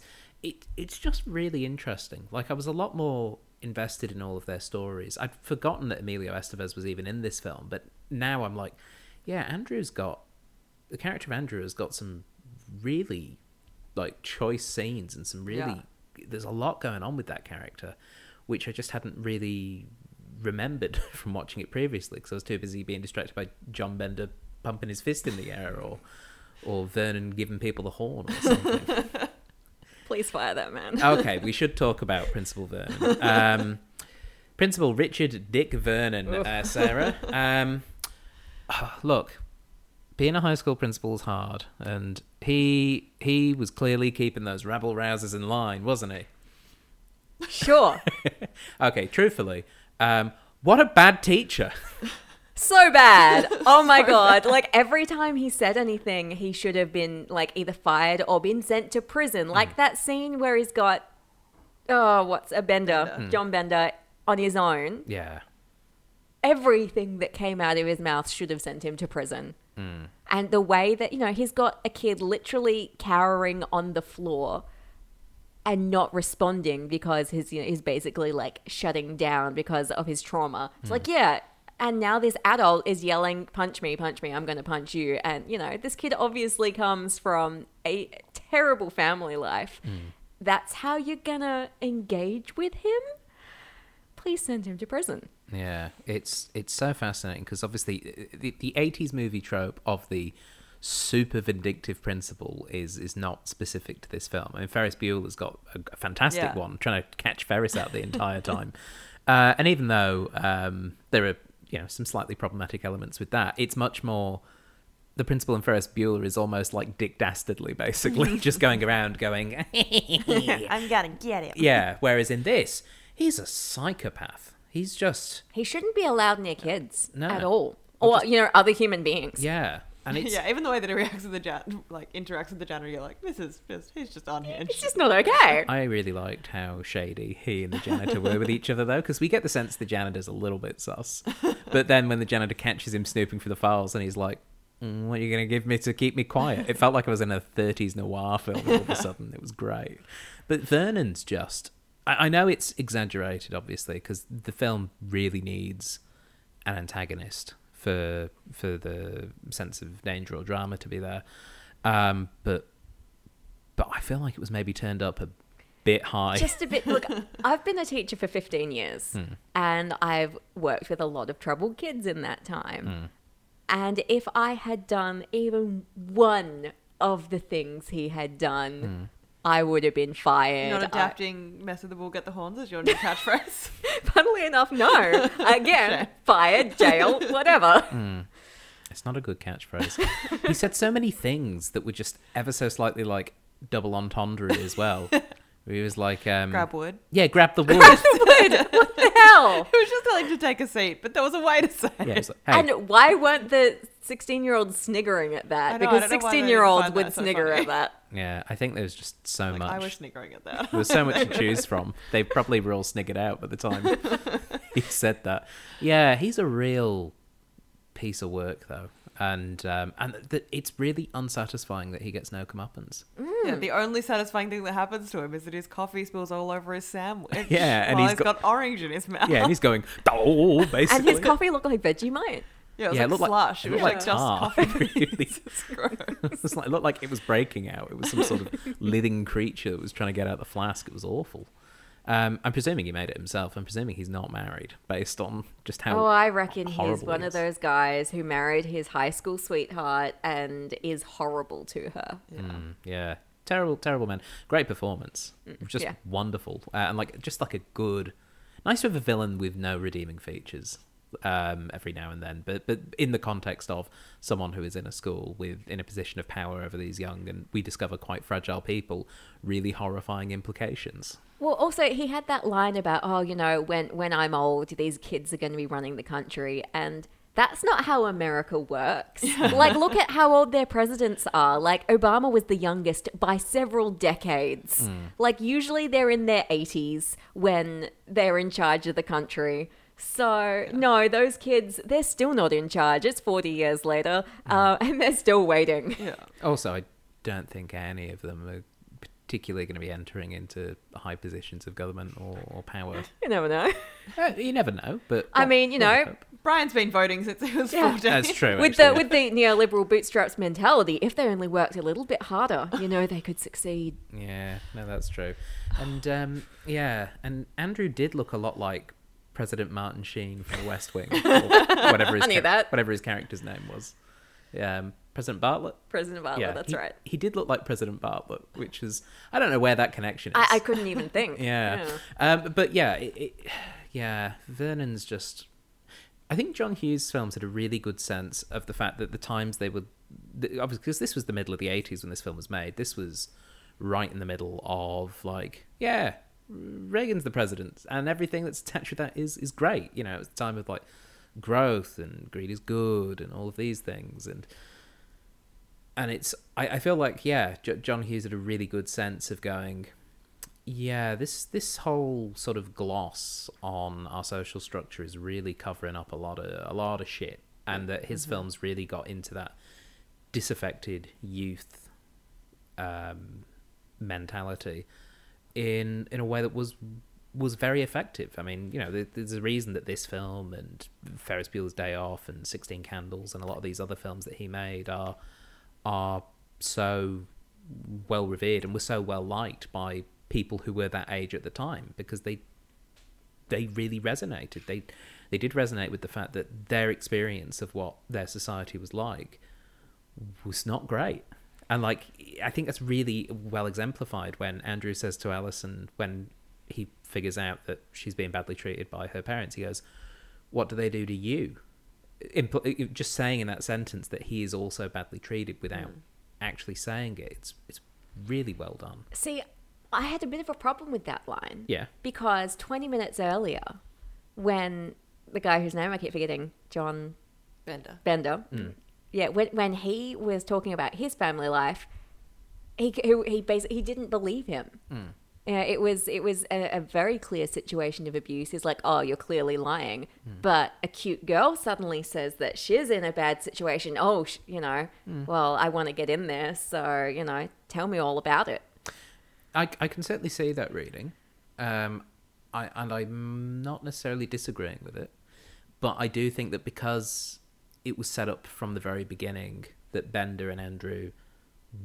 just really interesting. Like, I was a lot more invested in all of their stories. I'd forgotten that Emilio Estevez was even in this film, but now I'm like, yeah, the character of Andrew has got some really like choice scenes, and some really, there's a lot going on with that character, which I just hadn't really remembered from watching it previously, because I was too busy being distracted by John Bender pumping his fist in the air, or Vernon giving people the horn or something. Please fire that man. Okay, we should talk about Principal Vernon. Principal Richard Dick Vernon, Sarah. Look, being a high school principal is hard, and he was clearly keeping those rabble-rousers in line, wasn't he? Sure. Okay, truthfully, what a bad teacher. So bad. Oh my God. Like, every time he said anything, he should have been like either fired or been sent to prison. Like that scene where he's got, John Bender on his own. Yeah. Everything that came out of his mouth should have sent him to prison. Mm. And the way that, you know, he's got a kid literally cowering on the floor and not responding because his, you know, he's basically like shutting down because of his trauma. It's like, yeah. And now this adult is yelling, punch me, I'm going to punch you. And, you know, this kid obviously comes from a terrible family life. Mm. That's how you're going to engage with him? Please send him to prison. Yeah, it's so fascinating because obviously the 80s movie trope of the super vindictive principal is not specific to this film. I mean, Ferris Bueller's got a fantastic one, trying to catch Ferris out the entire time. And even though there are, you know, some slightly problematic elements with that, it's much more the principal in Ferris Bueller is almost like Dick Dastardly, basically, just going around going, I'm gonna get him. Yeah, whereas in this, he's a psychopath. He's just... He shouldn't be allowed near kids at all. Or, you know, other human beings. Yeah. And it's... Yeah, even the way that he reacts with the interacts with the janitor, you're like, this is just... He's just unhinged. It's just not okay. I really liked how shady he and the janitor were with each other, though, because we get the sense the janitor's a little bit sus. But then when the janitor catches him snooping for the files and he's like, what are you going to give me to keep me quiet? It felt like I was in a 30s noir film all of a sudden. It was great. But Vernon's just... I know it's exaggerated, obviously, because the film really needs an antagonist for the sense of danger or drama to be there. But I feel like it was maybe turned up a bit high. Just a bit. Look, I've been a teacher for 15 years, and I've worked with a lot of troubled kids in that time. And if I had done even one of the things he had done... I would have been fired. Not adapting mess with the bull, get the horns is your new catchphrase? Funnily enough, no. Again, fired, jail, whatever. It's not a good catchphrase. He said so many things that were just ever so slightly like double entendre as well. He was like... grab wood. Yeah, grab the wood. Grab the wood. What the hell? It was just telling him to take a seat, but there was a way to say it. Yeah, like, hey. And why weren't the 16-year-olds sniggering at that? Because 16-year-olds would snigger at that. Yeah, I think there was just so much. I was sniggering at that. There was so much to choose from. They probably were all sniggered out by the time he said that. Yeah, he's a real piece of work, though. And it's really unsatisfying that he gets no comeuppance. Yeah, the only satisfying thing that happens to him is that his coffee spills all over his sandwich. Yeah, and he's got orange in his mouth. Yeah, and he's going, oh, basically. And his coffee looked like Vegemite. Yeah, it looked slush. Like, it was like just coffee. Really. It looked like it was breaking out. It was some sort of living creature that was trying to get out the flask. It was awful. I'm presuming he made it himself. I'm presuming he's not married based on just how horrible. Oh, I reckon he's one of those guys who married his high school sweetheart and is horrible to her. Yeah. Yeah. Terrible, terrible man. Great performance. Just wonderful. And just a good, nice sort of a villain with no redeeming features every now and then. But in the context of someone who is in a school in a position of power over these young and we discover quite fragile people, really horrifying implications. Well, also, he had that line about, oh, you know, when I'm old, these kids are going to be running the country. And that's not how America works. Look at how old their presidents are. Obama was the youngest by several decades. Usually they're in their 80s when they're in charge of the country. So, no, those kids, they're still not in charge. It's 40 years later, and they're still waiting. Yeah. Also, I don't think any of them are particularly going to be entering into high positions of government or power. You never know. You never know, but... I mean, you know... Brian's been voting since he was 14. That's true. With the neoliberal bootstraps mentality, if they only worked a little bit harder, you know, they could succeed. Yeah, no, that's true. And, and Andrew did look a lot like President Martin Sheen from The West Wing, or whatever whatever his character's name was. President Bartlett? President Bartlett, yeah, that's right. He did look like President Bartlett, which is... I don't know where that connection is. I couldn't even think. Yeah. Vernon's just... I think John Hughes' films had a really good sense of the fact that the times they were... Obviously, because this was the middle of the 80s when this film was made. This was right in the middle of, Reagan's the president, and everything that's attached with that is great. You know, it's a time of growth and greed is good and all of these things, and it's I feel like John Hughes had a really good sense of going, this whole sort of gloss on our social structure is really covering up a lot of shit, and that his films really got into that disaffected youth mentality. in a way that was very effective. I mean, you know, there's a reason that this film and Ferris Bueller's Day Off and 16 Candles and a lot of these other films that he made are so well revered and were so well liked by people who were that age at the time, because they really resonated. They did resonate with the fact that their experience of what their society was like was not great. And like, I think that's really well exemplified when Andrew says to Alison, when he figures out that she's being badly treated by her parents, he goes, "What do they do to you?" Just saying in that sentence that he is also badly treated without actually saying it. It's really well done. See, I had a bit of a problem with that line. Yeah. Because 20 minutes earlier, when the guy whose name I keep forgetting, John Bender. Mm. Yeah, when he was talking about his family life, he didn't believe him. Mm. Yeah, it was a very clear situation of abuse. He's like, "Oh, you're clearly lying." Mm. But a cute girl suddenly says that she's in a bad situation. Oh, well, I want to get in there, so, you know, tell me all about it. I can certainly see that reading. I'm not necessarily disagreeing with it, but I do think that because it was set up from the very beginning that Bender and Andrew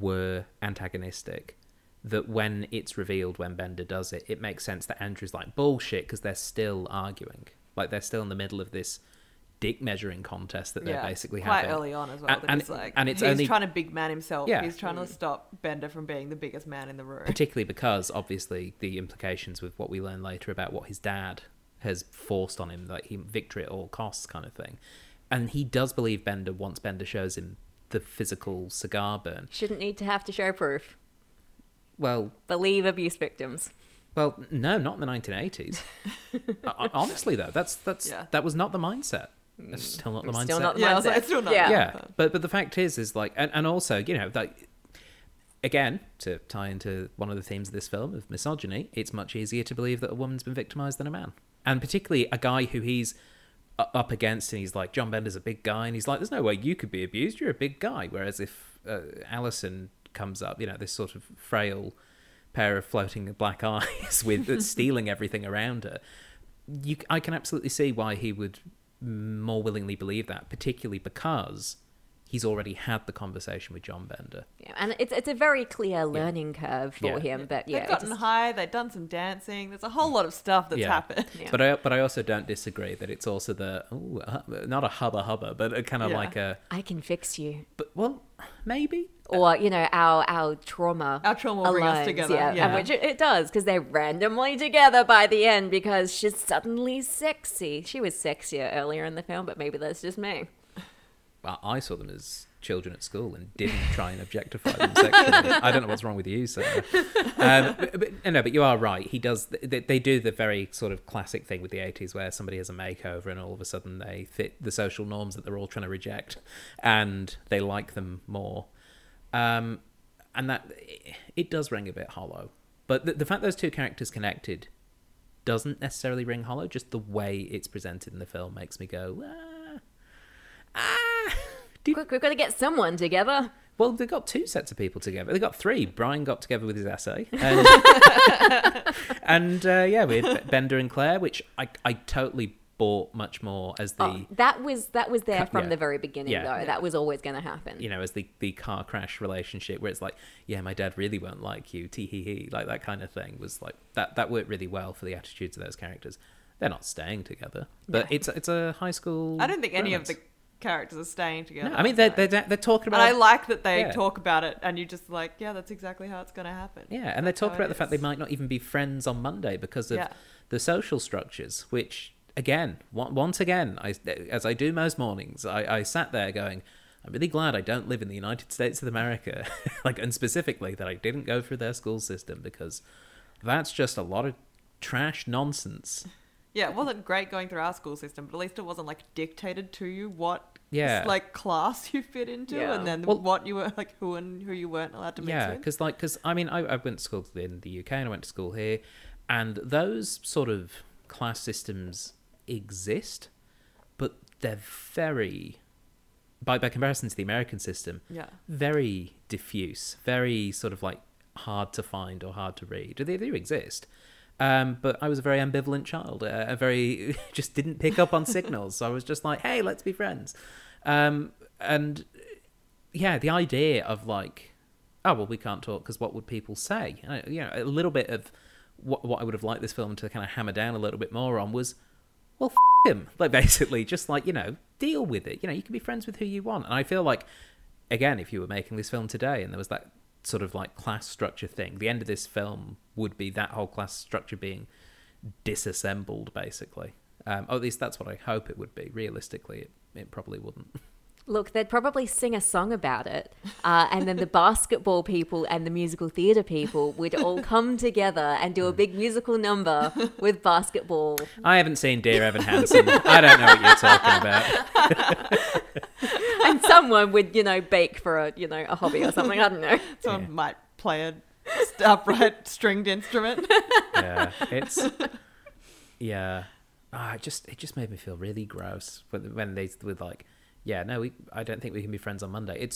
were antagonistic, that when it's revealed, when Bender does it, it makes sense that Andrew's like, bullshit, because they're still arguing. Like, they're still in the middle of this dick-measuring contest that they're basically quite having. Quite early on as well. He's trying to big man himself. Yeah. He's trying to stop Bender from being the biggest man in the room. Particularly because, obviously, the implications with what we learn later about what his dad has forced on him, like victory at all costs kind of thing. And he does believe Bender once Bender shows him the physical cigar burn. Shouldn't need to have to show proof. Well, believe abuse victims. Well, no, not in the 1980s. Honestly, though, that was not the mindset. It's still not the mindset. Still not the mindset. Also, it's still not. Yeah. But the fact is like, and also, you know, like, again, to tie into one of the themes of this film of misogyny, it's much easier to believe that a woman's been victimized than a man, and particularly a guy who he's up against, and he's like, John Bender's a big guy, and he's like, there's no way you could be abused. You're a big guy. Whereas if Alison comes up, you know, this sort of frail pair of floating black eyes with stealing everything around her, I can absolutely see why he would more willingly believe that, particularly because he's already had the conversation with John Bender. Yeah, and it's a very clear learning curve for him. But they've gotten high, they've done some dancing. There's a whole lot of stuff that's happened. Yeah. But I also don't disagree that it's also not a hubba but a kind of like a I can fix you. But well, maybe. Or, you know, our trauma. Our trauma will bring us together. Yeah. And which it does, because they're randomly together by the end because she's suddenly sexy. She was sexier earlier in the film, but maybe that's just me. Well, I saw them as children at school and didn't try and objectify them sexually. I don't know what's wrong with you, Sarah. But you are right. He does. They do the very sort of classic thing with the 80s where somebody has a makeover and all of a sudden they fit the social norms that they're all trying to reject and they like them more. And that it does ring a bit hollow. But the fact those two characters connected doesn't necessarily ring hollow. Just the way it's presented in the film makes me go, quick, we've got to get someone together. Well, they got two sets of people together. They got three. Bryan got together with his essay. And, we had Bender and Claire, which I totally bought much more as the... Oh, that was there from the very beginning, though. That was always going to happen. You know, as the car crash relationship where it's like, yeah, my dad really won't like you, tee-hee-hee, like that kind of thing was like... That worked really well for the attitudes of those characters. They're not staying together. But it's a high school... I don't think any of the characters are staying together. No, I mean, they're talking about... And I like that they talk about it and you're just like, yeah, that's exactly how it's going to happen. Yeah, and they talk about the fact they might not even be friends on Monday because of the social structures, which, again, once again, as I do most mornings, I sat there going, I'm really glad I don't live in the United States of America, like, and specifically that I didn't go through their school system because that's just a lot of trash nonsense. Yeah, it wasn't great going through our school system, but at least it wasn't like dictated to you what class you fit into, and then what you were like, who and who you weren't allowed to mix with. Yeah, because I mean, I went to school in the UK and I went to school here, and those sort of class systems exist, but they're very, by comparison to the American system, very diffuse, very sort of like hard to find or hard to read. They do exist. But I was a very ambivalent child. A very just didn't pick up on signals. So I was just like, hey, let's be friends. And yeah, the idea of like, oh, well, we can't talk because what would people say? You know, a little bit of what I would have liked this film to kind of hammer down a little bit more on was, well, f*** him. Like, basically, just like, you know, deal with it. You know, you can be friends with who you want. And I feel like, again, if you were making this film today and there was that sort of like class structure thing, the end of this film would be that whole class structure being disassembled, basically. Or at least that's what I hope it would be. Realistically, it probably wouldn't. Look, they'd probably sing a song about it. And then the basketball people and the musical theatre people would all come together and do a big musical number with basketball. I haven't seen Dear Evan Hansen. I don't know what you're talking about. And someone would, you know, bake for a hobby or something. I don't know. Someone might play an upright stringed instrument. Yeah, it just made me feel really gross when they were like, yeah, no, I don't think we can be friends on Monday.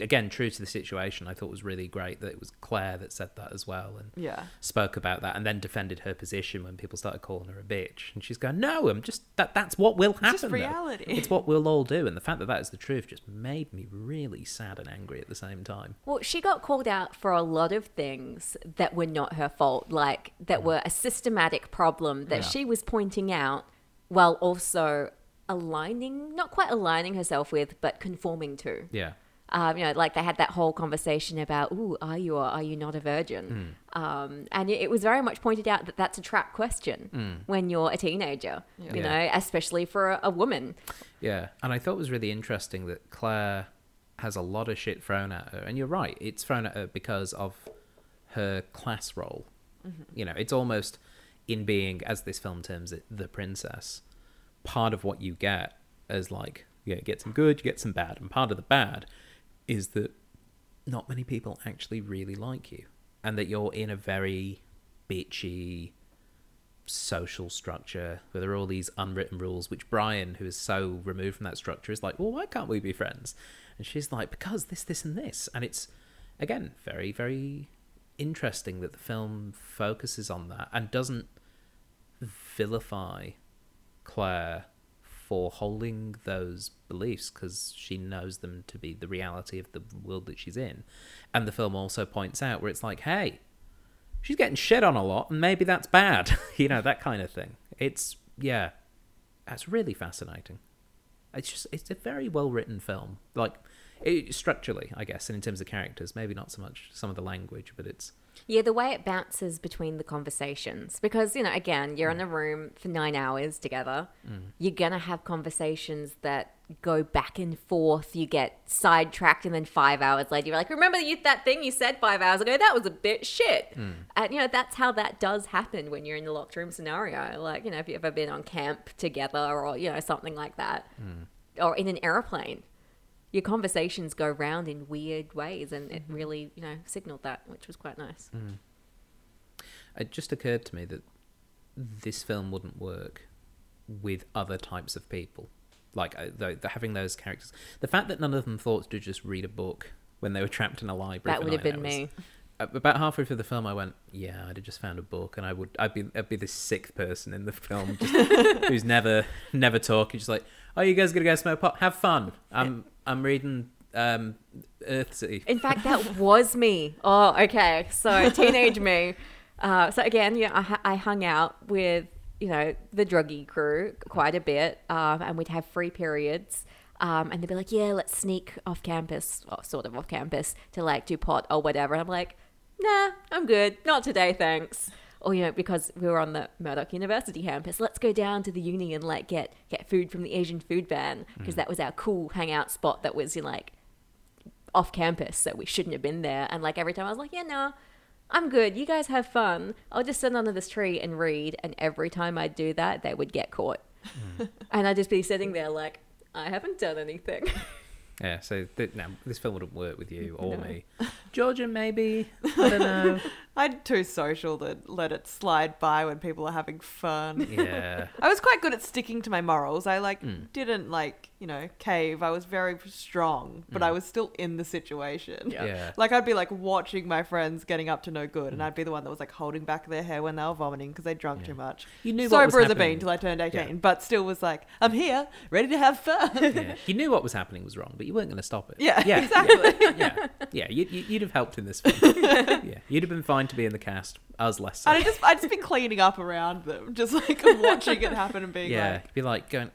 Again, true to the situation, I thought it was really great that it was Claire that said that as well and spoke about that and then defended her position when people started calling her a bitch. And she's going, no, that's what will happen. It's just reality. It's what we'll all do. And the fact that that is the truth just made me really sad and angry at the same time. Well, she got called out for a lot of things that were not her fault, like that were a systematic problem that she was pointing out while also not quite aligning herself with, but conforming to. Yeah. You know, like they had that whole conversation about, ooh, are you or are you not a virgin? Mm. And it was very much pointed out that that's a trap question when you're a teenager, you know, especially for a woman. Yeah. And I thought it was really interesting that Claire has a lot of shit thrown at her. And you're right. It's thrown at her because of her class role. Mm-hmm. You know, it's almost in being, as this film terms it, the princess. Part of what you get is like, you get some good, you get some bad, and part of the bad is that not many people actually really like you and that you're in a very bitchy social structure where there are all these unwritten rules, which Bryan, who is so removed from that structure, is like, well, why can't we be friends? And she's like, because this, this, and this. And it's, again, very, very interesting that the film focuses on that and doesn't vilify Claire for holding those beliefs, because she knows them to be the reality of the world that she's in. And the film also points out where it's like, hey, she's getting shit on a lot and maybe that's bad. You know, that kind of thing. It's, yeah, that's really fascinating. It's just, it's a very well written film, like structurally, I guess, and in terms of characters, maybe not so much some of the language, but it's, yeah, the way it bounces between the conversations. Because, you know, again, you're in a room for 9 hours together. Mm. You're going to have conversations that go back and forth. You get sidetracked and then 5 hours later, you're like, remember that thing you said 5 hours ago? That was a bit shit. Mm. And, you know, that's how that does happen when you're in the locked room scenario. Like, you know, if you've ever been on camp together or, you know, something like that. Mm. Or in an airplane. Your conversations go round in weird ways, and it really, you know, signaled that, which was quite nice. Mm. It just occurred to me that this film wouldn't work with other types of people. Like, having those characters. The fact that none of them thought to just read a book when they were trapped in a library. That would have been me. About halfway through the film, I went, yeah, I'd have just found a book, and I'd be the sixth person in the film just, who's never talking. Just like, oh, you guys are gonna go smoke pot? Have fun. I'm reading Earthsea. In fact, that was me. Oh, okay. So teenage me. So again, yeah, I hung out with, you know, the druggy crew quite a bit, and we'd have free periods. And they'd be like, yeah, let's sneak off campus, or sort of off campus, to like do pot or whatever. And I'm like, nah, I'm good. Not today, thanks. Or, you know, because we were on the Murdoch University campus, let's go down to the uni and like get food from the Asian food van, because that was our cool hangout spot that was, you know, like off campus, so we shouldn't have been there. And like every time I was like, yeah, no, I'm good. You guys have fun. I'll just sit under this tree and read. And every time I'd do that, they would get caught. Mm. And I'd just be sitting there like, I haven't done anything. Yeah, so this film wouldn't work with you or me. Georgia, maybe. I don't know. I'm too social to let it slide by when people are having fun. Yeah. I was quite good at sticking to my morals. I didn't you know, cave, I was very strong, but I was still in the situation. Yeah. Like, I'd be like watching my friends getting up to no good, and I'd be the one that was like holding back their hair when they were vomiting because they drunk too much. You knew what was happening. Sober as a bean till I turned 18, but still was like, I'm here, ready to have fun. You knew what was happening was wrong, but you weren't going to stop it. Yeah, exactly. Yeah. You'd have helped in this film. You'd have been fine to be in the cast. Us less so. And I'd just been cleaning up around them, just like watching it happen and being going,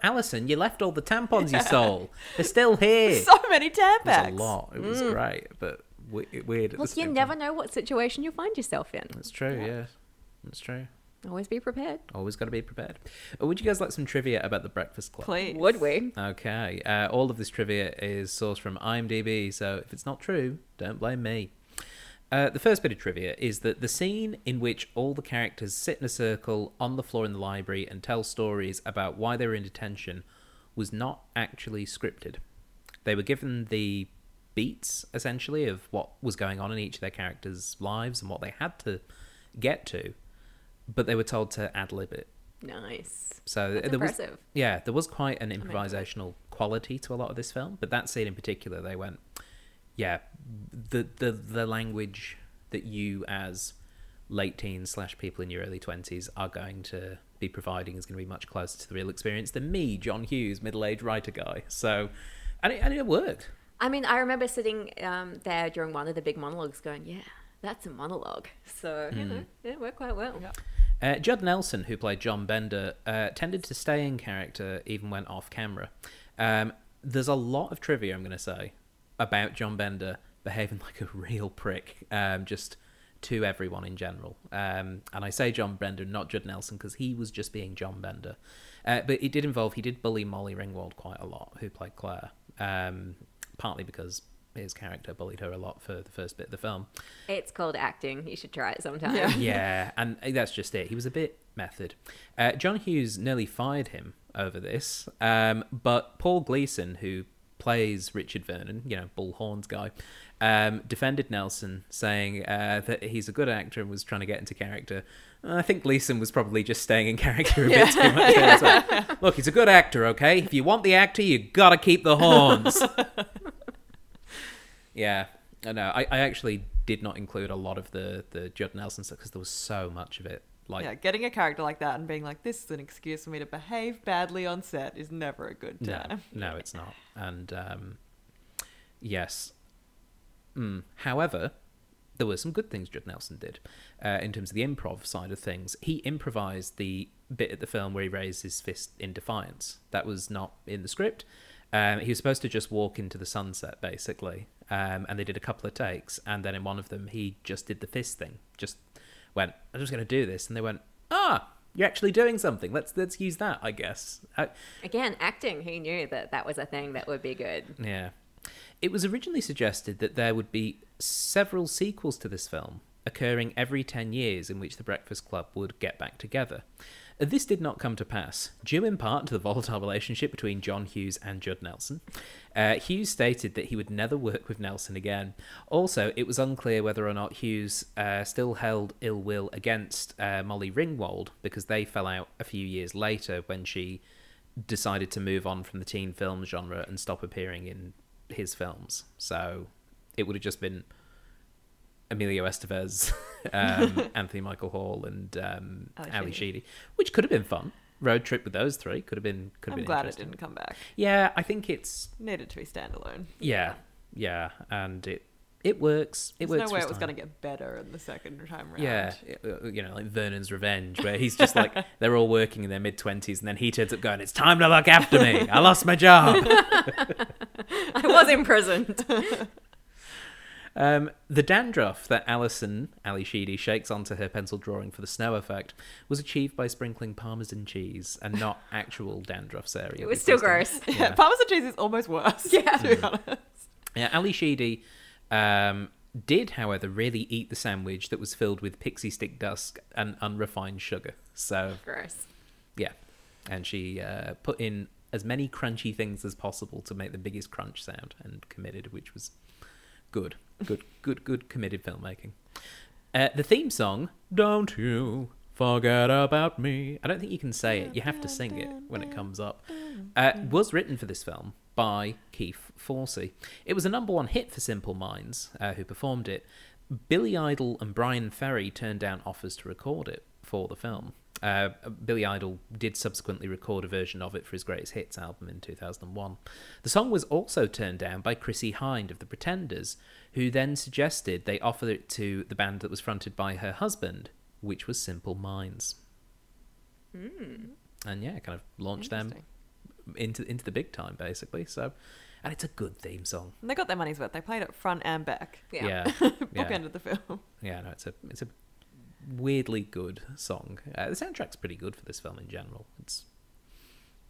Alison, you left all the tampons you stole. They're still here. So many tampons. It was a lot. It was great, but weird. Look, you never know what situation you'll find yourself in. That's true. Yeah, that's true. Always be prepared. Always got to be prepared. Would you guys like some trivia about The Breakfast Club? Please. Would we? Okay. All of this trivia is sourced from IMDb, so if it's not true, don't blame me. The first bit of trivia is that the scene in which all the characters sit in a circle on the floor in the library and tell stories about why they were in detention was not actually scripted. They were given the beats, essentially, of what was going on in each of their characters' lives and what they had to get to, but they were told to ad-lib it. Nice. So that's impressive. There was quite an improvisational quality to a lot of this film, but that scene in particular, they went... Yeah, the language that you as late teens / people in your early 20s are going to be providing is going to be much closer to the real experience than me, John Hughes, middle-aged writer guy. So, and it worked. I mean, I remember sitting there during one of the big monologues going, yeah, that's a monologue. So, you know, it worked quite well. Yeah. Judd Nelson, who played John Bender, tended to stay in character even when off camera. There's a lot of trivia, I'm going to say, about John Bender behaving like a real prick, just to everyone in general. And I say John Bender, not Judd Nelson, because he was just being John Bender. But it did involve, he did bully Molly Ringwald quite a lot, who played Claire, partly because his character bullied her a lot for the first bit of the film. It's called acting. You should try it sometime. Yeah, and that's just it. He was a bit method. John Hughes nearly fired him over this, but Paul Gleason, who plays Richard Vernon, you know, Bull Horns guy, defended Nelson, saying that he's a good actor and was trying to get into character. I think Gleason was probably just staying in character a bit too much. Well. Look, he's a good actor, okay? If you want the actor, you got to keep the horns. I actually did not include a lot of the Judd Nelson stuff because there was so much of it. Getting a character like that and being like, this is an excuse for me to behave badly on set is never a good time. No, it's not. And however, there were some good things Judd Nelson did in terms of the improv side of things. He improvised the bit at the film where he raised his fist in defiance. That was not in the script. He was supposed to just walk into the sunset, basically. And they did a couple of takes. And then in one of them, he just did the fist thing, just went, I'm just going to do this. And they went, you're actually doing something. Let's use that, I guess. Again, acting. Who knew that was a thing that would be good? Yeah. It was originally suggested that there would be several sequels to this film occurring every 10 years in which The Breakfast Club would get back together. This did not come to pass, due in part to the volatile relationship between John Hughes and Judd Nelson. Hughes stated that he would never work with Nelson again. Also, it was unclear whether or not Hughes still held ill will against Molly Ringwald, because they fell out a few years later when she decided to move on from the teen film genre and stop appearing in his films. So it would have just been Emilio Estevez, Anthony Michael Hall, and Ally Sheedy, which could have been fun. Road trip with those three could have been. I'm glad it didn't come back. Yeah, I think it's needed to be standalone. Yeah, and it works. There's no way it was going to get better in the second time round. Yeah, like Vernon's Revenge, where he's just like they're all working in their mid-20s, and then he turns up going, "It's time to look after me. I lost my job. I was imprisoned." The dandruff that Ally Sheedy, shakes onto her pencil drawing for the snow effect was achieved by sprinkling Parmesan cheese and not actual dandruff cereal. It was still gross. Yeah. Parmesan cheese is almost worse, to be honest. Yeah, Ally Sheedy did, however, really eat the sandwich that was filled with pixie stick dust and unrefined sugar. So gross. Yeah, and she put in as many crunchy things as possible to make the biggest crunch sound and committed, which was... Good committed filmmaking. The theme song, Don't You, Forget About Me. I don't think you can say it. You have to sing it when it comes up. Was written for this film by Keith Forsey. It was a number one hit for Simple Minds, who performed it. Billy Idol and Bryan Ferry turned down offers to record it for the film. Billy Idol did subsequently record a version of it for his Greatest Hits album in 2001. The song was also turned down by Chrissie Hynde of The Pretenders, who then suggested they offer it to the band that was fronted by her husband, which was Simple Minds. Mm. And yeah, kind of launched them into the big time, basically. So, and it's a good theme song. And they got their money's worth. They played it front and back. Yeah. Bookended the film. Yeah, no, it's a weirdly good song. The soundtrack's pretty good for this film in general. It's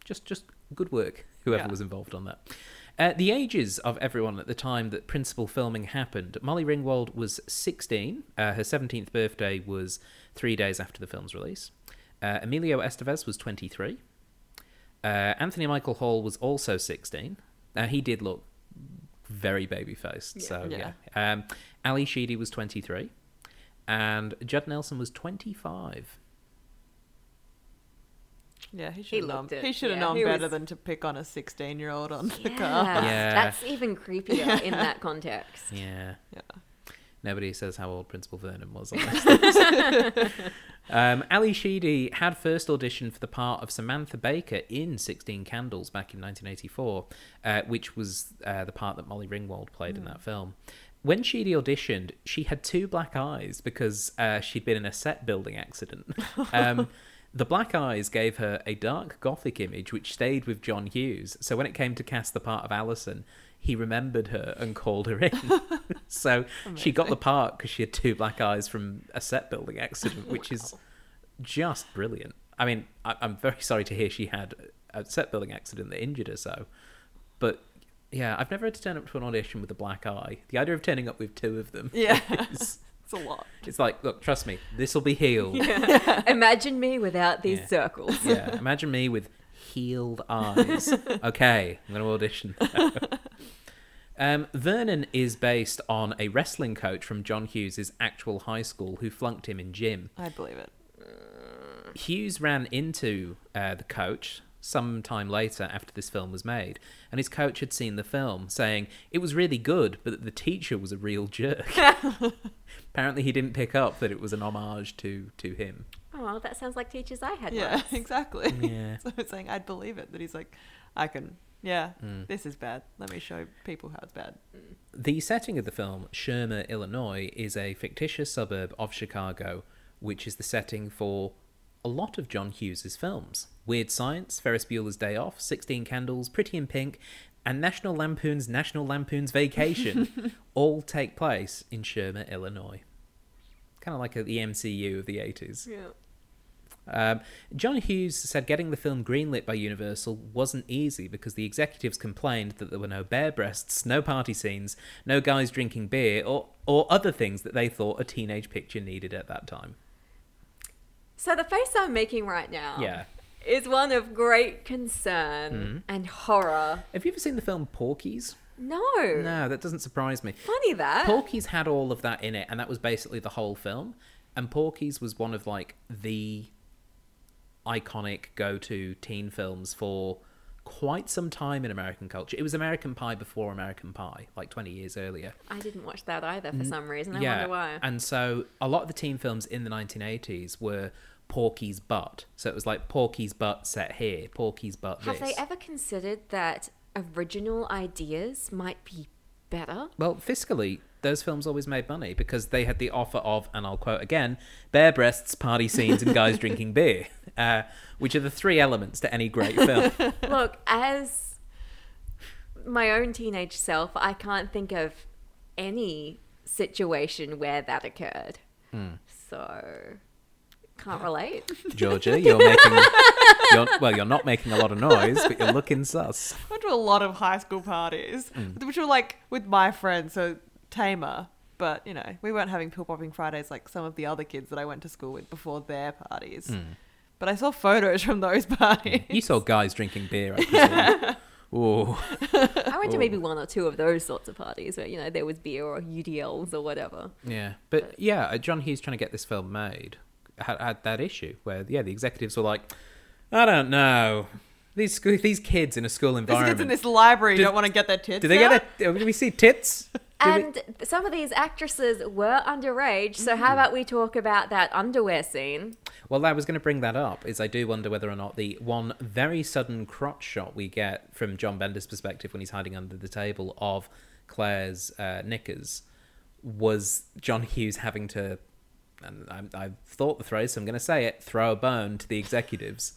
just good work, whoever was involved on that. The ages of everyone at the time that principal filming happened. Molly Ringwald was 16. Her 17th birthday was 3 days after the film's release. Emilio Estevez was 23. Anthony Michael Hall was also 16. He did look very baby-faced, so yeah. Ally Sheedy was 23. And Judd Nelson was 25. Yeah, he should have known better than to pick on a 16-year-old on the cast. Yeah. That's even creepier in that context. Yeah. Nobody says how old Principal Vernon was on this. Ally Sheedy had first auditioned for the part of Samantha Baker in 16 Candles back in 1984, which was the part that Molly Ringwald played in that film. When Sheedy auditioned, she had two black eyes because she'd been in a set building accident. The black eyes gave her a dark gothic image which stayed with John Hughes. So when it came to cast the part of Alison, he remembered her and called her in. So she got the part because she had two black eyes from a set building accident, which is just brilliant. I mean, I'm very sorry to hear she had a set building accident that injured her so, but... Yeah, I've never had to turn up to an audition with a black eye. The idea of turning up with two of them is... It's a lot. It's like, look, trust me, this will be healed. Yeah. Imagine me without these circles. Yeah, imagine me with healed eyes. Okay, I'm going to audition. Vernon is based on a wrestling coach from John Hughes' actual high school who flunked him in gym. I believe it. Hughes ran into the coach... some time later after this film was made, and his coach had seen the film, saying it was really good, but that the teacher was a real jerk. Apparently he didn't pick up that it was an homage to him. Oh, that sounds like teachers I had once. Exactly. Yeah. So it's saying I'd believe it, that he's like, I can... Yeah, this is bad. Let me show people how it's bad. The setting of the film, Shermer, Illinois, is a fictitious suburb of Chicago, which is the setting for a lot of John Hughes' films. Weird Science, Ferris Bueller's Day Off, 16 Candles, Pretty in Pink, and National Lampoon's Vacation all take place in Shermer, Illinois. Kind of like the MCU of the 80s. Yeah. John Hughes said getting the film greenlit by Universal wasn't easy because the executives complained that there were no bare breasts, no party scenes, no guys drinking beer, or other things that they thought a teenage picture needed at that time. So the face I'm making right now... Yeah. Is one of great concern and horror. Have you ever seen the film Porky's? No, that doesn't surprise me. Funny that. Porky's had all of that in it, and that was basically the whole film. And Porky's was one of, like, the iconic go-to teen films for quite some time in American culture. It was American Pie before American Pie, like 20 years earlier. I didn't watch that either for some reason. I wonder why. And so a lot of the teen films in the 1980s were... Porky's butt. So it was like Porky's butt set here, Porky's butt this. Have they ever considered that original ideas might be better? Well, fiscally, those films always made money because they had the offer of, and I'll quote again, bare breasts, party scenes, and guys drinking beer, which are the three elements to any great film. Look, as my own teenage self, I can't think of any situation where that occurred. So... Can't relate. Georgia, you're not making a lot of noise, but you're looking sus. I went to a lot of high school parties, which were like with my friends, so tamer. But, you know, we weren't having pill popping Fridays like some of the other kids that I went to school with before their parties. But I saw photos from those parties. You saw guys drinking beer, I presume. Yeah. Ooh. I went to maybe one or two of those sorts of parties where, you know, there was beer or UDLs or whatever. Yeah, but John Hughes trying to get this film made... had that issue where, yeah, the executives were like, I don't know. These kids in a school environment. These kids in this library don't want to get their tits out? Did they get their... Did we see tits? And some of these actresses were underage, so how about we talk about that underwear scene? Well, I was going to bring that up, is I do wonder whether or not the one very sudden crotch shot we get from John Bender's perspective when he's hiding under the table of Claire's knickers was John Hughes having to, and I've thought the phrase, so I'm going to say it, throw a bone to the executives.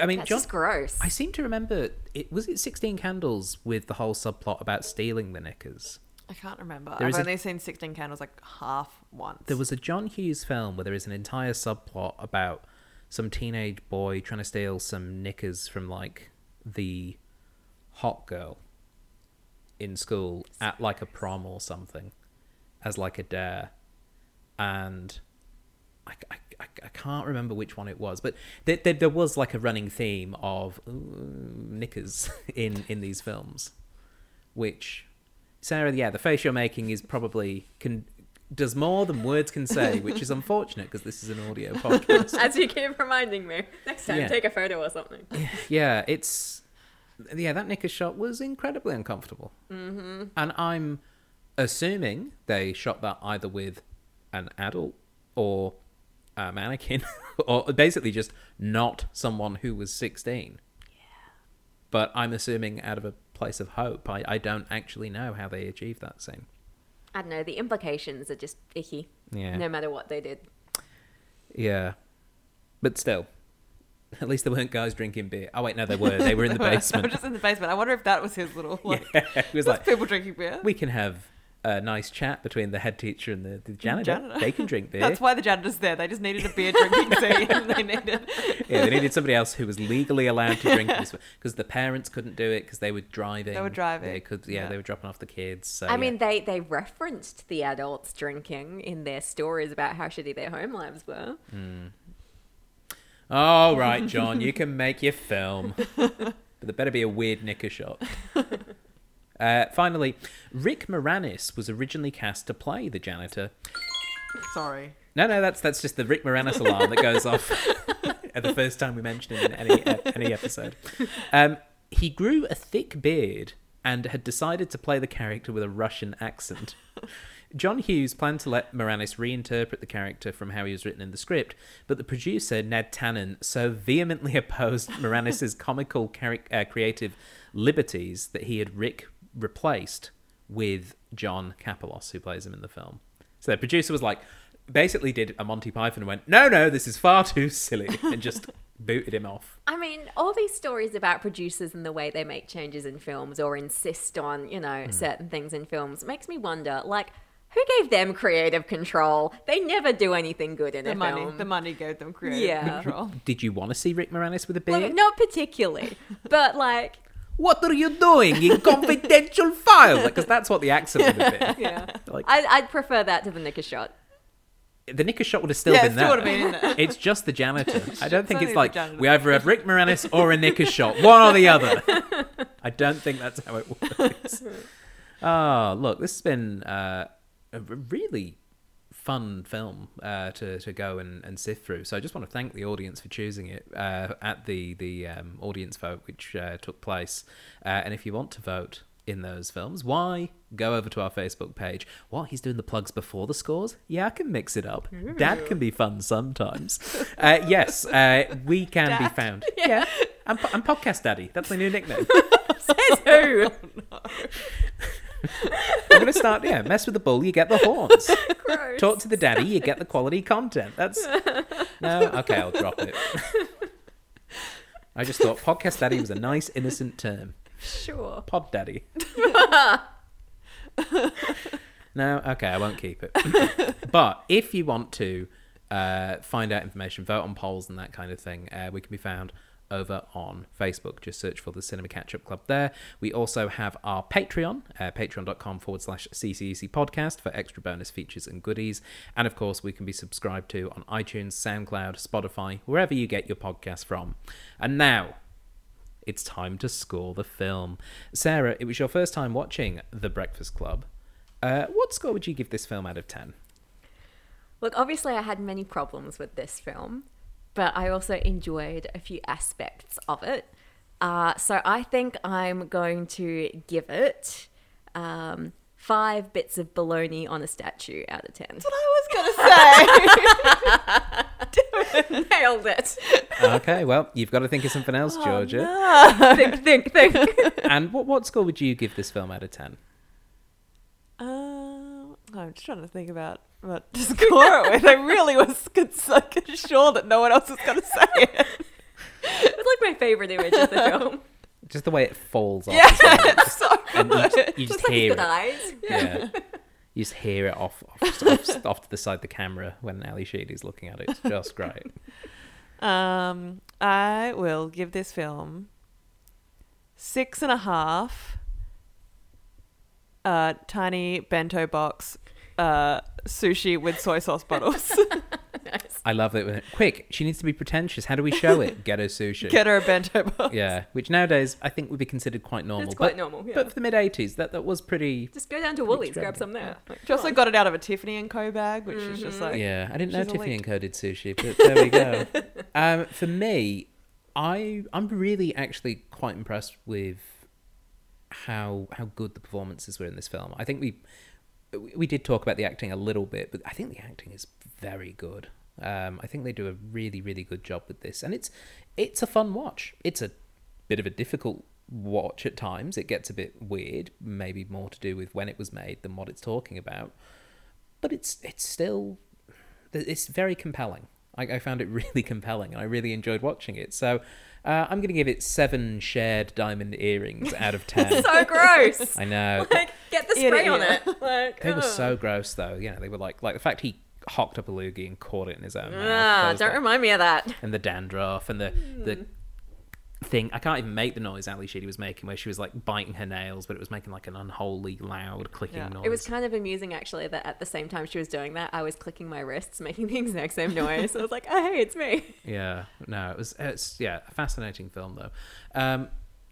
I mean, that's just gross. I seem to remember, was it 16 Candles with the whole subplot about stealing the knickers? I can't remember. I've only seen 16 Candles like half once. There was a John Hughes film where there is an entire subplot about some teenage boy trying to steal some knickers from like the hot girl in school at like a prom or something as like a dare. And I can't remember which one it was, but there was like a running theme of knickers in these films, which... Sarah, yeah, the face you're making is probably does more than words can say, which is unfortunate because this is an audio podcast. As you keep reminding me, next time take a photo or something. Yeah, that knicker shot was incredibly uncomfortable, and I'm assuming they shot that either with an adult or a mannequin, or basically just not someone who was 16. Yeah, but I'm assuming out of a place of hope. I don't actually know how they achieved that scene. I don't know, the implications are just icky. Yeah. No matter what they did. Yeah. But still, at least there weren't guys drinking beer. Oh wait, no, they were. They were in the basement. They were just in the basement. I wonder if that was his little it was like people drinking beer. We can have a nice chat between the head teacher and the janitor. They can drink beer. That's why the janitor's there. They just needed a beer drinking scene. They needed somebody else who was legally allowed to drink this, because the parents couldn't do it because they were driving. They were dropping off the kids. So, I mean, they referenced the adults drinking in their stories about how shitty their home lives were. Mm. All right, John, you can make your film, but there better be a weird knicker shot. Finally, Rick Moranis was originally cast to play the janitor. Sorry. No, that's just the Rick Moranis alarm that goes off at the first time we mention it in any episode. He grew a thick beard and had decided to play the character with a Russian accent. John Hughes planned to let Moranis reinterpret the character from how he was written in the script, but the producer, Ned Tanen, so vehemently opposed Moranis' comical creative liberties that he had Rick replaced with John Kapelos, who plays him in the film. So the producer was like, basically did a Monty Python and went, no, this is far too silly, and just booted him off. I mean, all these stories about producers and the way they make changes in films or insist on, certain things in films makes me wonder, like, who gave them creative control? They never do anything good in a film. The money gave them creative control. Did you want to see Rick Moranis with a beard? Like, not particularly, but like... What are you doing in confidential files? Because that's what the accent would have been. Yeah. Like, I'd prefer that to the knicker shot. The knicker shot would have still been there. Yeah, it still would have been in there. It's just the janitor. I don't think it's like, we either have Rick Moranis or a knicker shot. One or the other. I don't think that's how it works. Oh, look, this has been a really fun film to go and sift through. So I just want to thank the audience for choosing it at the audience vote, which took place. And if you want to vote in those films, why? Go over to our Facebook page. What? He's doing the plugs before the scores? Yeah, I can mix it up. Ooh. Dad can be fun sometimes. Yes, we can Dad? Be found. Yeah. I'm Podcast Daddy. That's my new nickname. Says who? Oh, no. I'm going to start, mess with the bull, you get the horns. Gross. Talk to the daddy, you get the quality content. That's... No? Okay, I'll drop it. I just thought Podcast Daddy was a nice, innocent term. Sure. Pod Daddy. No? Okay, I won't keep it. But if you want to find out information, vote on polls and that kind of thing, we can be found over on Facebook. Just search for the Cinema Catch-Up Club there. We also have our Patreon, patreon.com/CCEC podcast for extra bonus features and goodies. And of course, we can be subscribed to on iTunes, SoundCloud, Spotify, wherever you get your podcast from. And now, it's time to score the film. Sarah, it was your first time watching The Breakfast Club. What score would you give this film out of 10? Look, obviously I had many problems with this film, but I also enjoyed a few aspects of it. So I think I'm going to give it 5 bits of bologna on a statue out of 10. That's what I was going to say. Nailed it. Okay, well, you've got to think of something else, Georgia. Oh, no. Think. And what score would you give this film out of 10? I'm just trying to think about to score it with. I really was sure that no one else was going to say it. It's like my favorite image of the film. Just the way it falls off. Yeah, it's so good. You just hear like it. Yeah. You just hear it off to the side of the camera when Ally Sheedy's looking at it. It's just great. I will give this film 6.5 tiny bento box sushi with soy sauce bottles. Nice. I love it. Quick, she needs to be pretentious. How do we show it? Get her sushi. Get her a bento box. Yeah, which nowadays I think would be considered quite normal. It's quite normal, yeah. But for the mid-'80s, that was pretty... Just go down to Woolies, grab some there. Yeah. She also got it out of a Tiffany & Co bag, which is just like... Yeah, I didn't know Tiffany & Co did sushi, but there we go. For me, I'm really actually quite impressed with how good the performances were in this film. I think we did talk about the acting a little bit, but I think the acting is very good. I think they do a really, really good job with this. And it's a fun watch. It's a bit of a difficult watch at times. It gets a bit weird, maybe more to do with when it was made than what it's talking about. But it's still... It's very compelling. I found it really compelling, and I really enjoyed watching it. So... I'm going to give it 7 shared diamond earrings out of 10. So gross. I know. Like, get the spray on it. Like, they were so gross, though. You know, they were like the fact he hocked up a loogie and caught it in his own mouth. Don't remind me of that. And the dandruff and the thing. I can't even make the noise Ally Sheedy was making, where she was like biting her nails, but it was making like an unholy, loud clicking noise. It was kind of amusing, actually, that at the same time she was doing that, I was clicking my wrists, making the exact same noise. I was like, oh, hey, it's me. Yeah, no, it's a fascinating film, though.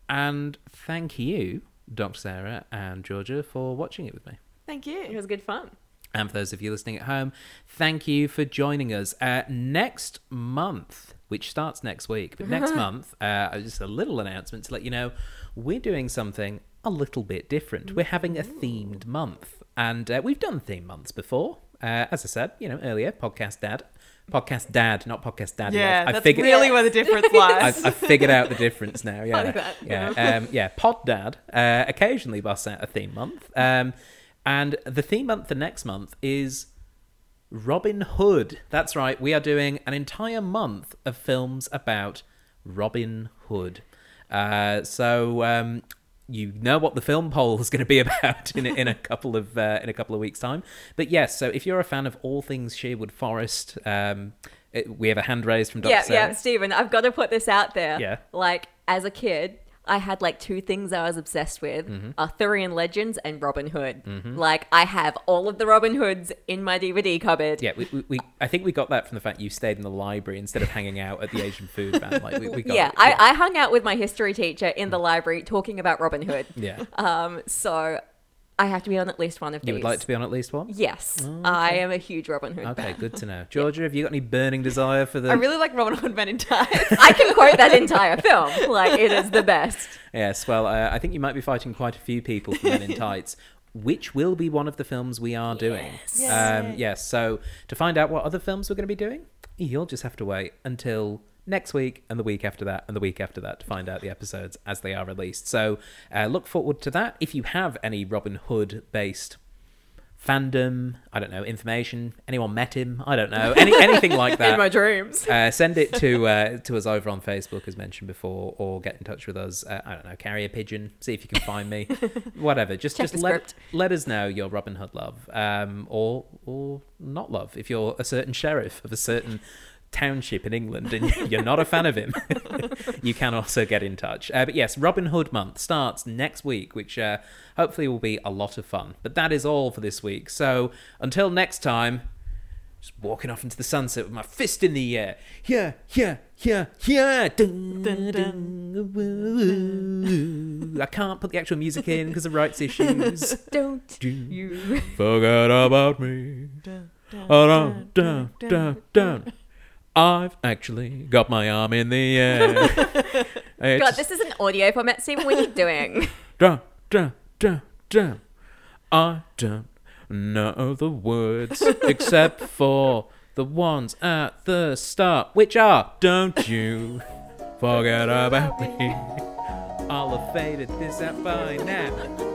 And thank you, Dr. Sarah and Georgia, for watching it with me. Thank you. It was good fun. And for those of you listening at home, thank you for joining us. Next month, which starts next week, but next month, just a little announcement to let you know, we're doing something a little bit different. We're having a themed month, and we've done theme months before. As I said, earlier, Podcast Dad, not Podcast Daddy. Yeah, that's really where the difference lies. I've figured out the difference now. Yeah, like that, Pod Dad. Occasionally busts out a theme month, and the theme month for next month is Robin Hood. That's right, we are doing an entire month of films about Robin Hood. You know what the film poll is going to be about in a couple of weeks' time. But yes, so if you're a fan of all things Sherwood Forest, we have a hand raised from Dr. Sarah. Stephen, I've got to put this out there. Yeah, as a kid, I had 2 things I was obsessed with, Arthurian legends and Robin Hood. Mm-hmm. I have all of the Robin Hoods in my DVD cupboard. Yeah, we I think we got that from the fact you stayed in the library instead of hanging out at the Asian food van. I hung out with my history teacher in the library talking about Robin Hood. Yeah. So I have to be on at least one of these. You would like to be on at least one? Yes. Oh, okay. I am a huge Robin Hood fan. Okay, good to know. Georgia, have you got any burning desire for the... I really like Robin Hood Men in Tights. I can quote that entire film. It is the best. Yes, well, I think you might be fighting quite a few people for Men in Tights, which will be one of the films we are doing. Yes, so to find out what other films we're going to be doing, you'll just have to wait until... next week and the week after that and the week after that to find out the episodes as they are released. So look forward to that. If you have any Robin Hood-based fandom, I don't know, information, anyone met him, I don't know, anything like that. In my dreams. Send it to us over on Facebook, as mentioned before, or get in touch with us. I don't know, carry a pigeon, see if you can find me, whatever. Just let us know your Robin Hood love, or not love. If you're a certain sheriff of a certain... township in England and you're not a fan of him, you can also get in touch. But yes, Robin Hood month starts next week, which hopefully will be a lot of fun. But that is all for this week, so until next time, just walking off into the sunset with my fist in the air. Yeah. Dun, dun, dun. Woo. I can't put the actual music in because of rights issues. Don't you forget about me. Dun, dun, dun, dun, dun, dun. I've actually got my arm in the air. God, this is an audio format. See what you're doing. Dun, dun, dun, dun. I don't know the words except for the ones at the start, which are "Don't you forget about me." I'll have faded this out by now.